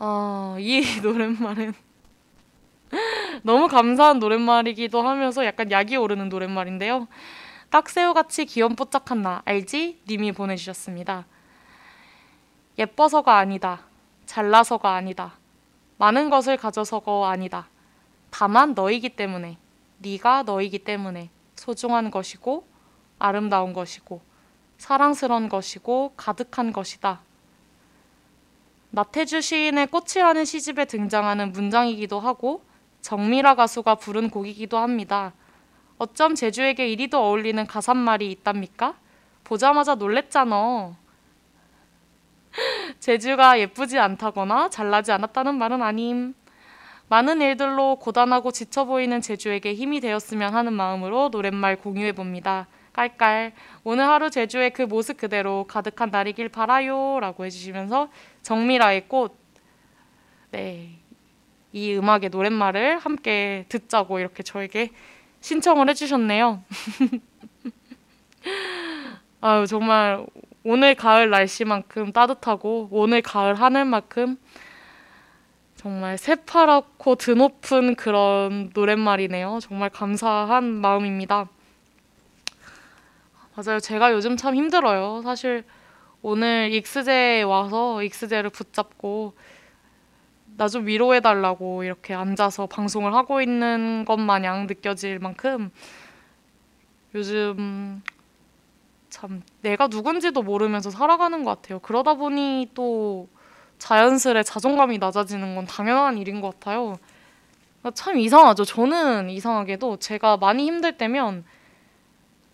어, 이 노랫말은 너무 감사한 노랫말이기도 하면서 약간 약이 오르는 노랫말인데요. 딱새우같이 귀염뽀짝한 나 알지? 님이 보내주셨습니다. 예뻐서가 아니다. 잘나서가 아니다. 많은 것을 가져서가 아니다. 다만 너이기 때문에, 네가 너이기 때문에 소중한 것이고 아름다운 것이고 사랑스러운 것이고 가득한 것이다. 나태주 시인의 꽃이라는 시집에 등장하는 문장이기도 하고 정미라 가수가 부른 곡이기도 합니다. 어쩜 제주에게 이리도 어울리는 가사말이 있답니까? 보자마자 놀랬잖아. 제주가 예쁘지 않다거나 잘나지 않았다는 말은 아님. 많은 일들로 고단하고 지쳐 보이는 제주에게 힘이 되었으면 하는 마음으로 노랫말 공유해봅니다. 깔깔. 오늘 하루 제주의 그 모습 그대로 가득한 날이길 바라요. 라고 해주시면서 정미라의 꽃, 네, 이 음악의 노랫말을 함께 듣자고 이렇게 저에게 신청을 해주셨네요. 아유, 정말 오늘 가을 날씨만큼 따뜻하고 오늘 가을 하늘만큼 정말 새파랗고 드높은 그런 노랫말이네요. 정말 감사한 마음입니다. 맞아요. 제가 요즘 참 힘들어요. 사실 오늘 익스제에 와서 익스제를 붙잡고 나 좀 위로해달라고 이렇게 앉아서 방송을 하고 있는 것 마냥 느껴질 만큼 요즘 참 내가 누군지도 모르면서 살아가는 것 같아요. 그러다 보니 또 자연스레 자존감이 낮아지는 건 당연한 일인 것 같아요. 참 이상하죠. 저는 이상하게도 제가 많이 힘들 때면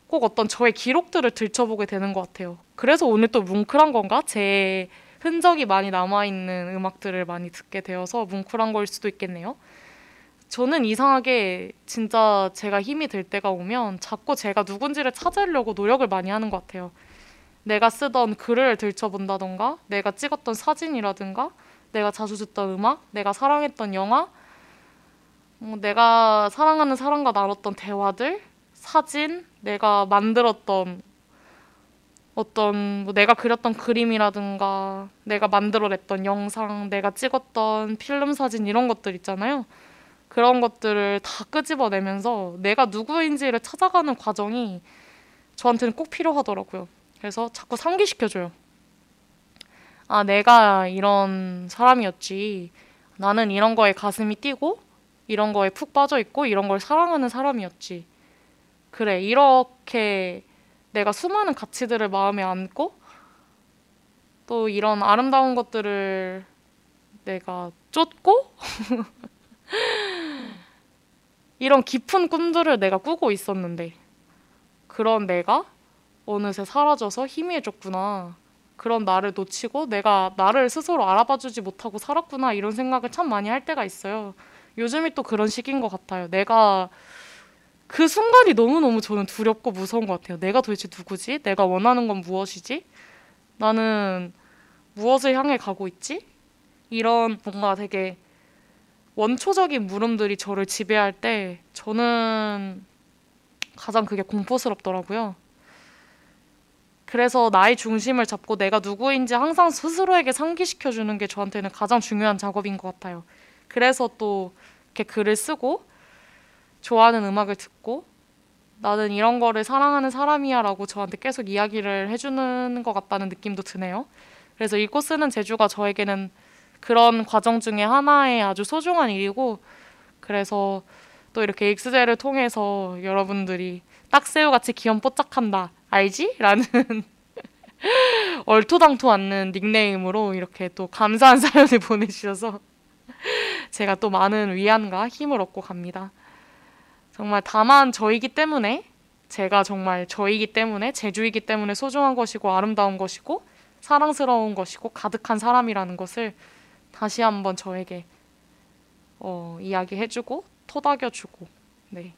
꼭 어떤 저의 기록들을 들춰보게 되는 것 같아요. 그래서 오늘 또 뭉클한 건가? 제 흔적이 많이 남아있는 음악들을 많이 듣게 되어서 뭉클한 걸 수도 있겠네요. 저는 이상하게 진짜 제가 힘이 들 때가 오면 자꾸 제가 누군지를 찾으려고 노력을 많이 하는 것 같아요. 내가 쓰던 글을 들춰본다던가, 내가 찍었던 사진이라든가, 내가 자주 듣던 음악, 내가 사랑했던 영화, 뭐 내가 사랑하는 사람과 나눴던 대화들, 사진, 내가 만들었던 어떤 뭐 내가 그렸던 그림이라든가, 내가 만들어냈던 영상, 내가 찍었던 필름 사진, 이런 것들 있잖아요. 그런 것들을 다 끄집어내면서 내가 누구인지를 찾아가는 과정이 저한테는 꼭 필요하더라고요. 그래서 자꾸 상기시켜줘요. 아, 내가 이런 사람이었지. 나는 이런 거에 가슴이 뛰고 이런 거에 푹 빠져있고 이런 걸 사랑하는 사람이었지. 그래, 이렇게 내가 수많은 가치들을 마음에 안고 또 이런 아름다운 것들을 내가 쫓고 이런 깊은 꿈들을 내가 꾸고 있었는데 그런 내가 어느새 사라져서 희미해졌구나. 그런 나를 놓치고 내가 나를 스스로 알아봐주지 못하고 살았구나, 이런 생각을 참 많이 할 때가 있어요. 요즘이 또 그런 시기인 것 같아요. 내가 그 순간이 너무너무 저는 두렵고 무서운 것 같아요. 내가 도대체 누구지? 내가 원하는 건 무엇이지? 나는 무엇을 향해 가고 있지? 이런 뭔가 되게 원초적인 물음들이 저를 지배할 때 저는 가장 그게 공포스럽더라고요. 그래서 나의 중심을 잡고 내가 누구인지 항상 스스로에게 상기시켜주는 게 저한테는 가장 중요한 작업인 것 같아요. 그래서 또 이렇게 글을 쓰고 좋아하는 음악을 듣고 나는 이런 거를 사랑하는 사람이야 라고 저한테 계속 이야기를 해주는 것 같다는 느낌도 드네요. 그래서 읽고 쓰는 재주가 저에게는 그런 과정 중에 하나의 아주 소중한 일이고, 그래서 또 이렇게 엑스제를 통해서 여러분들이 딱새우같이 귀염뽀짝한다 알지? 라는 얼토당토 않는 닉네임으로 이렇게 또 감사한 사연을 보내주셔서 제가 또 많은 위안과 힘을 얻고 갑니다. 정말 다만 저이기 때문에, 제가 정말 저이기 때문에, 제주이기 때문에 소중한 것이고 아름다운 것이고 사랑스러운 것이고 가득한 사람이라는 것을 다시 한번 저에게 어, 이야기해주고 토닥여주고, 네,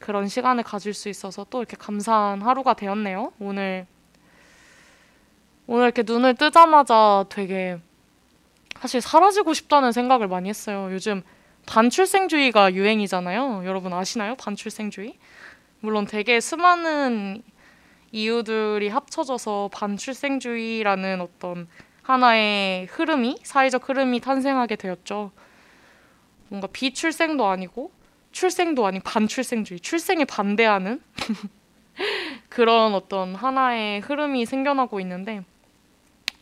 그런 시간을 가질 수 있어서 또 이렇게 감사한 하루가 되었네요. 오늘 오늘 이렇게 눈을 뜨자마자 되게 사실 사라지고 싶다는 생각을 많이 했어요. 요즘 반출생주의가 유행이잖아요. 여러분 아시나요? 반출생주의? 물론 되게 수많은 이유들이 합쳐져서 반출생주의라는 어떤 하나의 흐름이, 사회적 흐름이 탄생하게 되었죠. 뭔가 비출생도 아니고 출생도 아닌 반출생주의, 출생에 반대하는 그런 어떤 하나의 흐름이 생겨나고 있는데,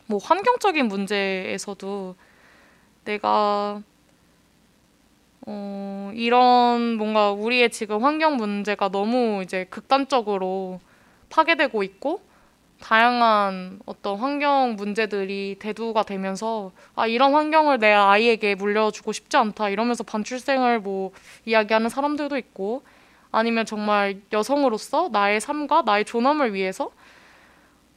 뭐 환경적인 문제에서도 내가 어, 이런 뭔가 우리의 지금 환경 문제가 너무 이제 극단적으로 파괴되고 있고 다양한 어떤 환경 문제들이 대두가 되면서 아, 이런 환경을 내 아이에게 물려주고 싶지 않다 이러면서 반출생을 뭐 이야기하는 사람들도 있고, 아니면 정말 여성으로서 나의 삶과 나의 존엄을 위해서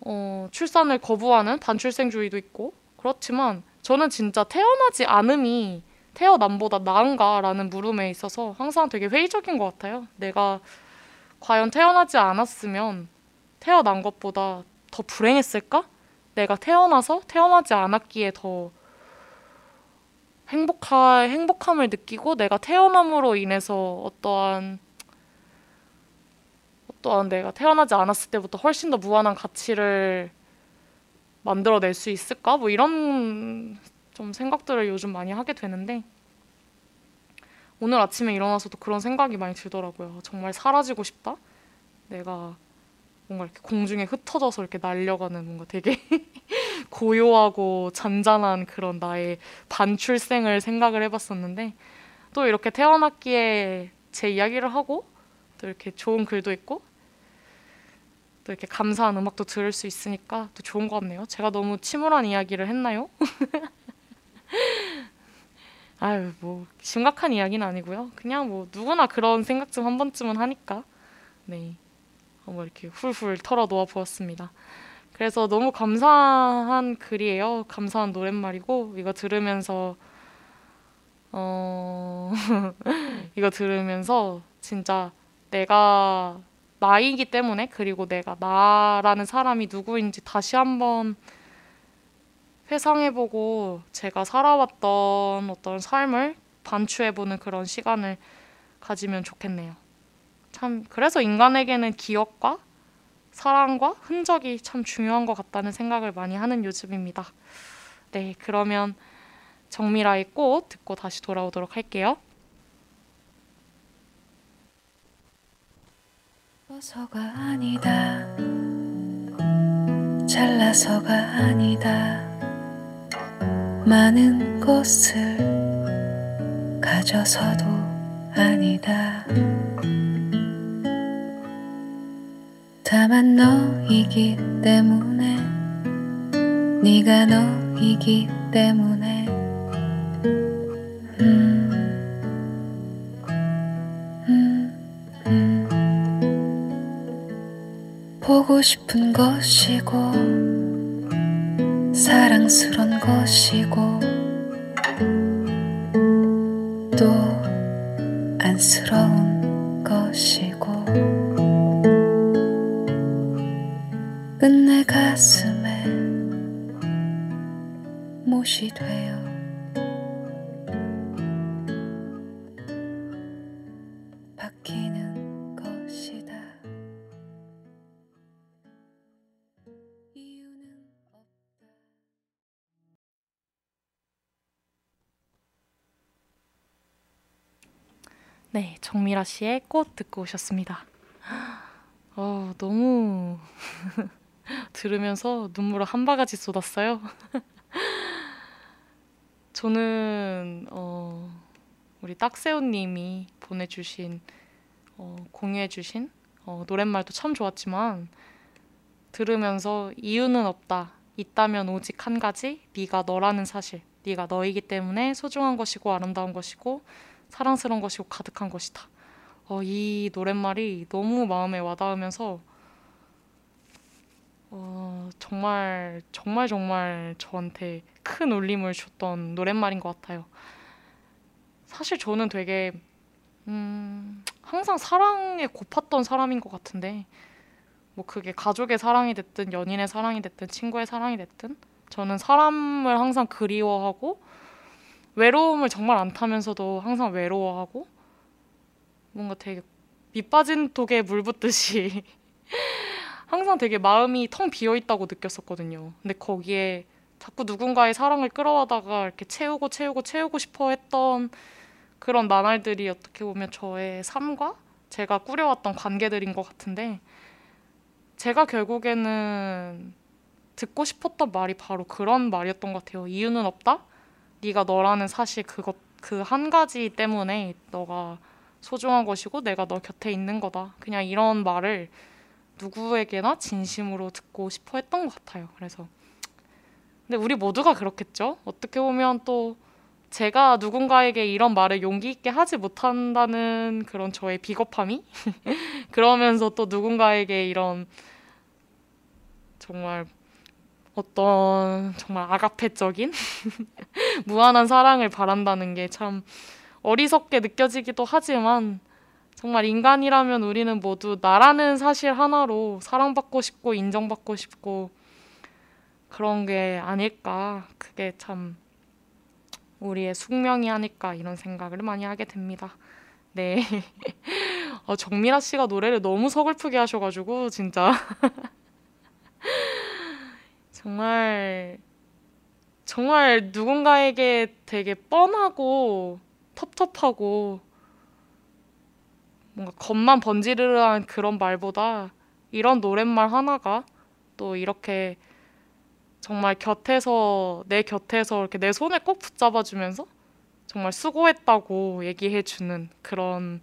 어, 출산을 거부하는 반출생주의도 있고. 그렇지만 저는 진짜 태어나지 않음이 태어남보다 나은가라는 물음에 있어서 항상 되게 회의적인 것 같아요. 내가 과연 태어나지 않았으면 태어난 것보다 더 불행했을까? 내가 태어나서 태어나지 않았기에 더 행복하, 행복함을 느끼고 내가 태어남으로 인해서 어떠한 어떠한 내가 태어나지 않았을 때부터 훨씬 더 무한한 가치를 만들어낼 수 있을까? 뭐 이런 좀 생각들을 요즘 많이 하게 되는데, 오늘 아침에 일어나서도 그런 생각이 많이 들더라고요. 정말 사라지고 싶다? 내가 뭔가 이렇게 공중에 흩어져서 이렇게 날려가는 뭔가 되게 고요하고 잔잔한 그런 나의 반출생을 생각을 해봤었는데, 또 이렇게 태어났기에 제 이야기를 하고 또 이렇게 좋은 글도 있고 또 이렇게 감사한 음악도 들을 수 있으니까 또 좋은 것 같네요. 제가 너무 침울한 이야기를 했나요? 아유 뭐 심각한 이야기는 아니고요. 그냥 뭐 누구나 그런 생각 좀 한 번쯤은 하니까 네 한번 이렇게 훌훌 털어 놓아 보았습니다. 그래서 너무 감사한 글이에요. 감사한 노랫말이고 이거 들으면서 어 이거 들으면서 진짜 내가 나이기 때문에 그리고 내가 나라는 사람이 누구인지 다시 한번 회상해보고 제가 살아왔던 어떤 삶을 반추해보는 그런 시간을 가지면 좋겠네요. 참 그래서 인간에게는 기억과 사랑과 흔적이 참 중요한 것 같다는 생각을 많이 하는 요즘입니다. 네, 그러면 정미라의 꽃 듣고 다시 돌아오도록 할게요. 서가 아니다. 잘라서가 아니다. 많은 꽃을 가져서도 아니다. 다만 너이기 때문에 네가 너이기 때문에 음, 음, 음. 보고 싶은 것이고 사랑스런 것이고 또 안쓰러운 것이고 끝내 가슴에 못이 돼요. 바뀌는 것이다. 네, 정미라 씨의 꽃 듣고 오셨습니다. 어, 너무 들으면서 눈물을 한 바가지 쏟았어요. 저는 어, 우리 딱새우님이 보내주신 어, 공유해주신 어, 노랫말도 참 좋았지만 들으면서 이유는 없다. 있다면 오직 한 가지. 네가 너라는 사실. 네가 너이기 때문에 소중한 것이고 아름다운 것이고 사랑스러운 것이고 가득한 것이다. 어, 이 노랫말이 너무 마음에 와닿으면서 어, 정말 정말 정말 저한테 큰 울림을 줬던 노랫말인 것 같아요. 사실 저는 되게 음, 항상 사랑에 고팠던 사람인 것 같은데 뭐 그게 가족의 사랑이 됐든 연인의 사랑이 됐든 친구의 사랑이 됐든 저는 사람을 항상 그리워하고 외로움을 정말 안 타면서도 항상 외로워하고 뭔가 되게 밑 빠진 독에 물 붓듯이 항상 되게 마음이 텅 비어있다고 느꼈었거든요. 근데 거기에 자꾸 누군가의 사랑을 끌어와다가 이렇게 채우고 채우고 채우고 싶어 했던 그런 나날들이 어떻게 보면 저의 삶과 제가 꾸려왔던 관계들인 것 같은데 제가 결국에는 듣고 싶었던 말이 바로 그런 말이었던 것 같아요. 이유는 없다? 네가 너라는 사실 그것 그 한 가지 때문에 너가 소중한 것이고 내가 너 곁에 있는 거다. 그냥 이런 말을 누구에게나 진심으로 듣고 싶어 했던 것 같아요. 그래서 근데 우리 모두가 그렇겠죠. 어떻게 보면 또 제가 누군가에게 이런 말을 용기 있게 하지 못한다는 그런 저의 비겁함이 그러면서 또 누군가에게 이런 정말 어떤 정말 아가페적인 무한한 사랑을 바란다는 게 참 어리석게 느껴지기도 하지만 정말 인간이라면 우리는 모두 나라는 사실 하나로 사랑받고 싶고 인정받고 싶고 그런 게 아닐까 그게 참 우리의 숙명이 아닐까 이런 생각을 많이 하게 됩니다. 네, 어, 정미라 씨가 노래를 너무 서글프게 하셔가지고 진짜 정말 정말 누군가에게 되게 뻔하고 텁텁하고 뭔가 겉만 번지르르한 그런 말보다 이런 노랫말 하나가 또 이렇게 정말 곁에서 내 곁에서 이렇게 내 손을 꼭 붙잡아주면서 정말 수고했다고 얘기해주는 그런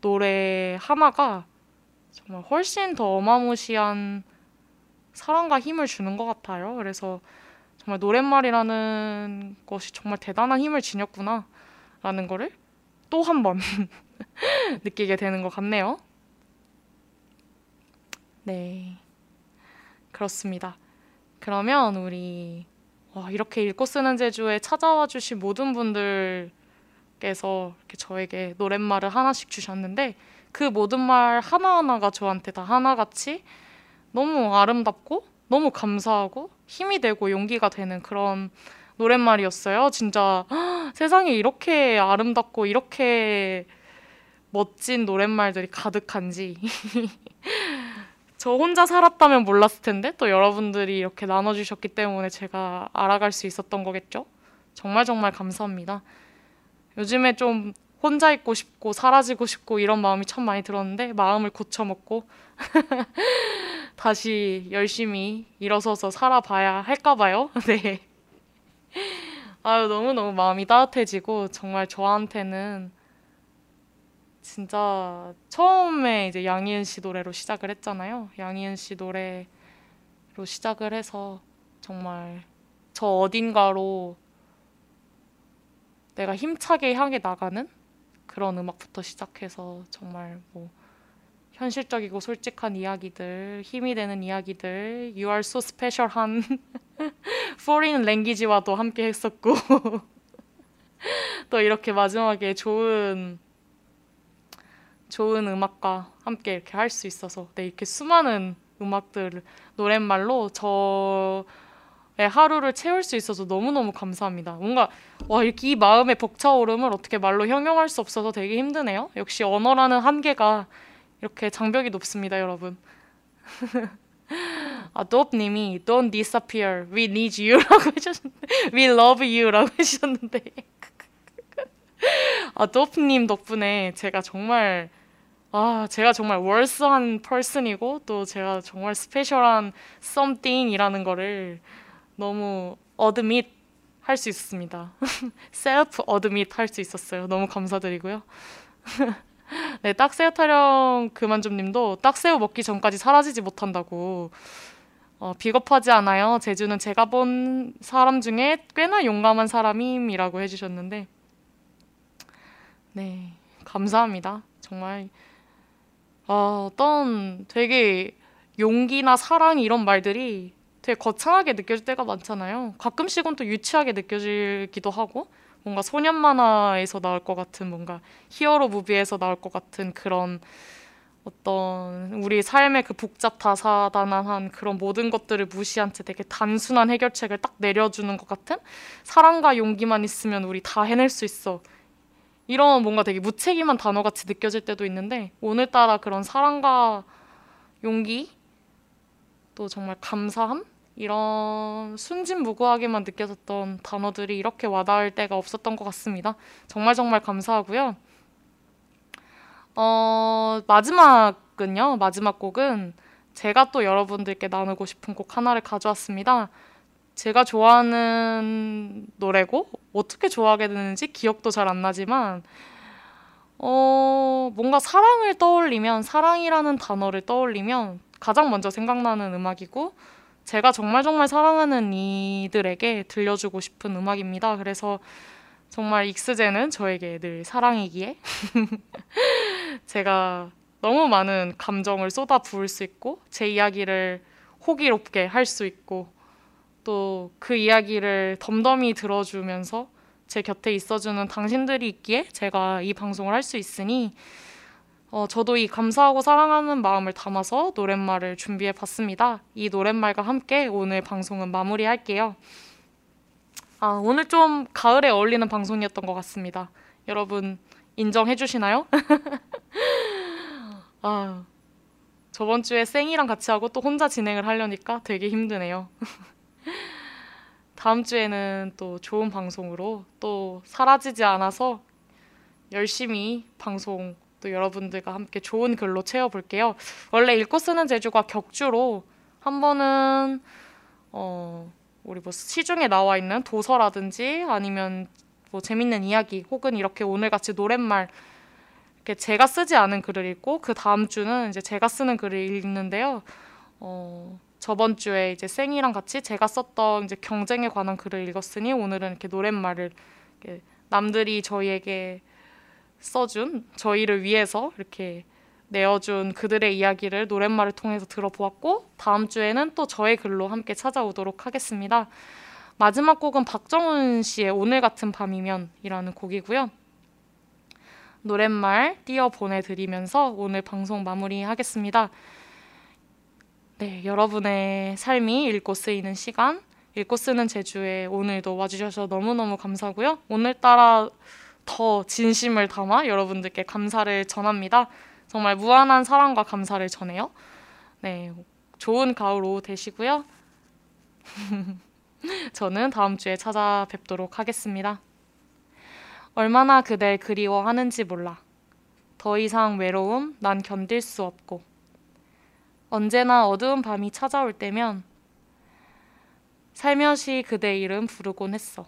노래 하나가 정말 훨씬 더 어마무시한 사랑과 힘을 주는 것 같아요. 그래서 정말 노랫말이라는 것이 정말 대단한 힘을 지녔구나. 라는 거를 또 한 번 느끼게 되는 것 같네요. 네, 그렇습니다. 그러면 우리 와, 이렇게 읽고 쓰는 제주에 찾아와 주신 모든 분들께서 이렇게 저에게 노랫말을 하나씩 주셨는데 그 모든 말 하나하나가 저한테 다 하나같이 너무 아름답고 너무 감사하고 힘이 되고 용기가 되는 그런 노랫말이었어요. 진짜 헉, 세상에 이렇게 아름답고 이렇게 멋진 노랫말들이 가득한지 저 혼자 살았다면 몰랐을 텐데 또 여러분들이 이렇게 나눠주셨기 때문에 제가 알아갈 수 있었던 거겠죠? 정말 정말 감사합니다. 요즘에 좀 혼자 있고 싶고 사라지고 싶고 이런 마음이 참 많이 들었는데 마음을 고쳐먹고 다시 열심히 일어서서 살아봐야 할까 봐요. 네. 아유, 너무너무 마음이 따뜻해지고 정말 저한테는 진짜 처음에 이제 양희은 씨 노래로 시작을 했잖아요. 양희은 씨 노래로 시작을 해서 정말 저 어딘가로 내가 힘차게 향해 나가는 그런 음악부터 시작해서 정말 뭐 현실적이고 솔직한 이야기들, 힘이 되는 이야기들, You are so special한 foreign language와도 함께 했었고 또 이렇게 마지막에 좋은 좋은 음악과 함께 이렇게 할 수 있어서 네, 이렇게 수많은 음악들, 노랫말로 저의 하루를 채울 수 있어서 너무너무 감사합니다. 뭔가 와, 이렇게 이 마음의 벅차오름을 어떻게 말로 형용할 수 없어서 되게 힘드네요. 역시 언어라는 한계가 이렇게 장벽이 높습니다, 여러분. 아, 도프님이 Don't disappear, we need you 라고 해주셨는데 We love you 라고 해주셨는데 아, 도프님 덕분에 제가 정말 아, 제가 정말 월스한 퍼슨이고 또 제가 정말 스페셜한 썸띵이라는 거를 너무 어드밋 할 수 있었습니다. 셀프 어드밋 할 수 있었어요. 너무 감사드리고요. 네, 딱새우 타령 그만좀님도 딱새우 먹기 전까지 사라지지 못한다고 어, 비겁하지 않아요. 제주는 제가 본 사람 중에 꽤나 용감한 사람임이라고 해주셨는데 네, 감사합니다. 정말 어, 어떤 되게 용기나 사랑 이런 말들이 되게 거창하게 느껴질 때가 많잖아요. 가끔씩은 또 유치하게 느껴지기도 하고 뭔가 소년 만화에서 나올 것 같은 뭔가 히어로 무비에서 나올 것 같은 그런 어떤 우리 삶의 그 복잡다사다난한 그런 모든 것들을 무시한 채 되게 단순한 해결책을 딱 내려주는 것 같은 사랑과 용기만 있으면 우리 다 해낼 수 있어 이런 뭔가 되게 무책임한 단어같이 느껴질 때도 있는데 오늘따라 그런 사랑과 용기 또 정말 감사함 이런 순진무구하게만 느껴졌던 단어들이 이렇게 와닿을 때가 없었던 것 같습니다. 정말 정말 감사하고요. 어, 마지막은요. 마지막 곡은 제가 또 여러분들께 나누고 싶은 곡 하나를 가져왔습니다. 제가 좋아하는 노래고 어떻게 좋아하게 되는지 기억도 잘 안 나지만 어, 뭔가 사랑을 떠올리면 사랑이라는 단어를 떠올리면 가장 먼저 생각나는 음악이고 제가 정말 정말 사랑하는 이들에게 들려주고 싶은 음악입니다. 그래서 정말 익스제는 저에게 늘 사랑이기에 제가 너무 많은 감정을 쏟아 부을 수 있고 제 이야기를 호기롭게 할 수 있고 또 그 이야기를 덤덤히 들어주면서 제 곁에 있어주는 당신들이 있기에 제가 이 방송을 할 수 있으니 어, 저도 이 감사하고 사랑하는 마음을 담아서 노랫말을 준비해봤습니다. 이 노랫말과 함께 오늘 방송은 마무리할게요. 아, 오늘 좀 가을에 어울리는 방송이었던 것 같습니다. 여러분 인정해주시나요? 아, 저번 주에 쌩이랑 같이 하고 또 혼자 진행을 하려니까 되게 힘드네요. 다음 주에는 또 좋은 방송으로 또 사라지지 않아서 열심히 방송 또 여러분들과 함께 좋은 글로 채워볼게요. 원래 읽고 쓰는 제주가 격주로 한 번은 어, 우리 뭐 시중에 나와 있는 도서라든지 아니면 뭐 재밌는 이야기 혹은 이렇게 오늘같이 노랫말 이렇게 제가 쓰지 않은 글을 읽고 그 다음 주는 이제 제가 쓰는 글을 읽는데요. 어, 저번 주에 이제 쌩이랑 같이 제가 썼던 이제 경쟁에 관한 글을 읽었으니 오늘은 이렇게 노랫말을 이렇게 남들이 저희에게 써준, 저희를 위해서 이렇게 내어준 그들의 이야기를 노랫말을 통해서 들어보았고, 다음 주에는 또 저의 글로 함께 찾아오도록 하겠습니다. 마지막 곡은 박정훈 씨의 오늘 같은 밤이면 이라는 곡이고요. 노랫말 띄어 보내드리면서 오늘 방송 마무리하겠습니다. 네, 여러분의 삶이 읽고 쓰이는 시간, 읽고 쓰는 제주에 오늘도 와주셔서 너무너무 감사고요. 오늘따라 더 진심을 담아 여러분들께 감사를 전합니다. 정말 무한한 사랑과 감사를 전해요. 네, 좋은 가을 오후 되시고요. 저는 다음 주에 찾아뵙도록 하겠습니다. 얼마나 그댈 그리워하는지 몰라. 더 이상 외로움 난 견딜 수 없고. 언제나 어두운 밤이 찾아올 때면 살며시 그대 이름 부르곤 했어.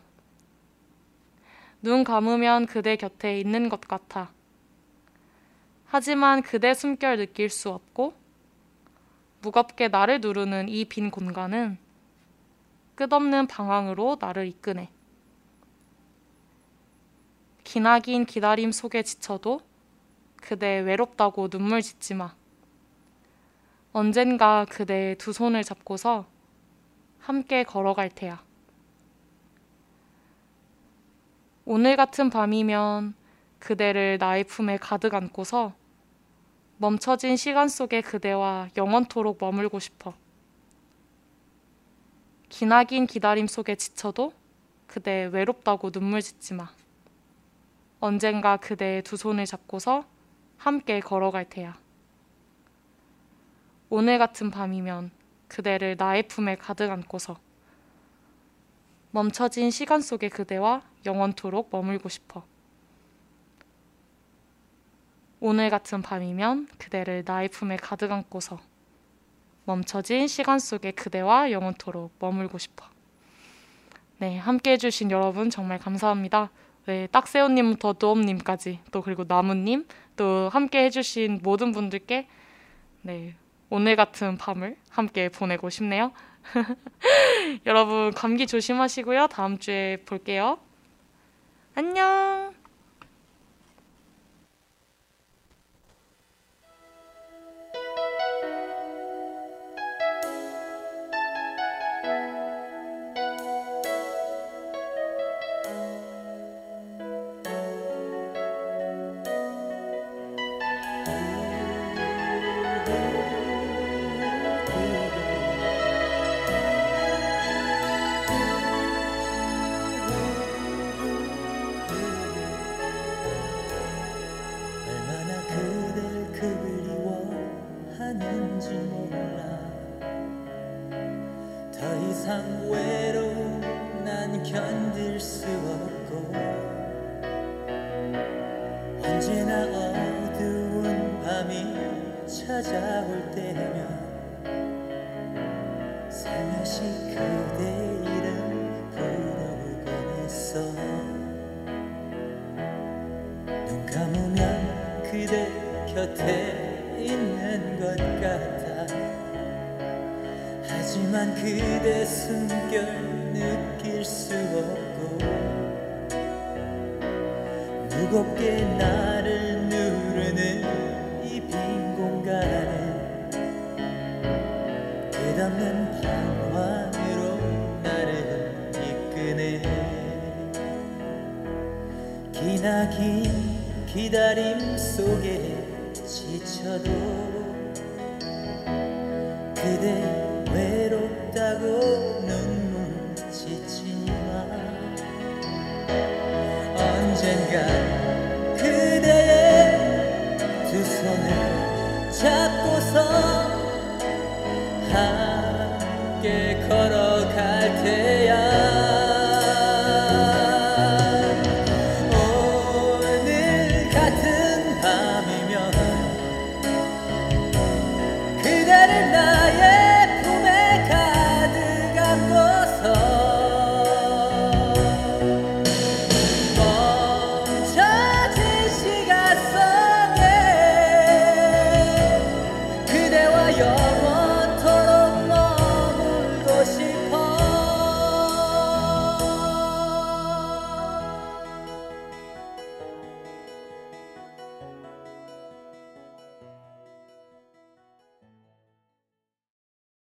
눈 감으면 그대 곁에 있는 것 같아. 하지만 그대 숨결 느낄 수 없고 무겁게 나를 누르는 이 빈 공간은 끝없는 방황으로 나를 이끄네. 기나긴 기다림 속에 지쳐도 그대 외롭다고 눈물 짓지 마. 언젠가 그대의 두 손을 잡고서 함께 걸어갈 테야. 오늘 같은 밤이면 그대를 나의 품에 가득 안고서 멈춰진 시간 속에 그대와 영원토록 머물고 싶어. 기나긴 기다림 속에 지쳐도 그대 외롭다고 눈물 짓지 마. 언젠가 그대의 두 손을 잡고서 함께 걸어갈 테야. 오늘 같은 밤이면 그대를 나의 품에 가득 안고서 멈춰진 시간 속에 그대와 영원토록 머물고 싶어. 오늘 같은 밤이면 그대를 나의 품에 가득 안고서 멈춰진 시간 속에 그대와 영원토록 머물고 싶어. 네, 함께해 주신 여러분 정말 감사합니다. 네, 딱새우님부터 도엄님까지, 또 그리고 나무님, 또 함께해 주신 모든 분들께 네, 오늘 같은 밤을 함께 보내고 싶네요. 여러분 감기 조심하시고요. 다음 주에 볼게요. 안녕. 같은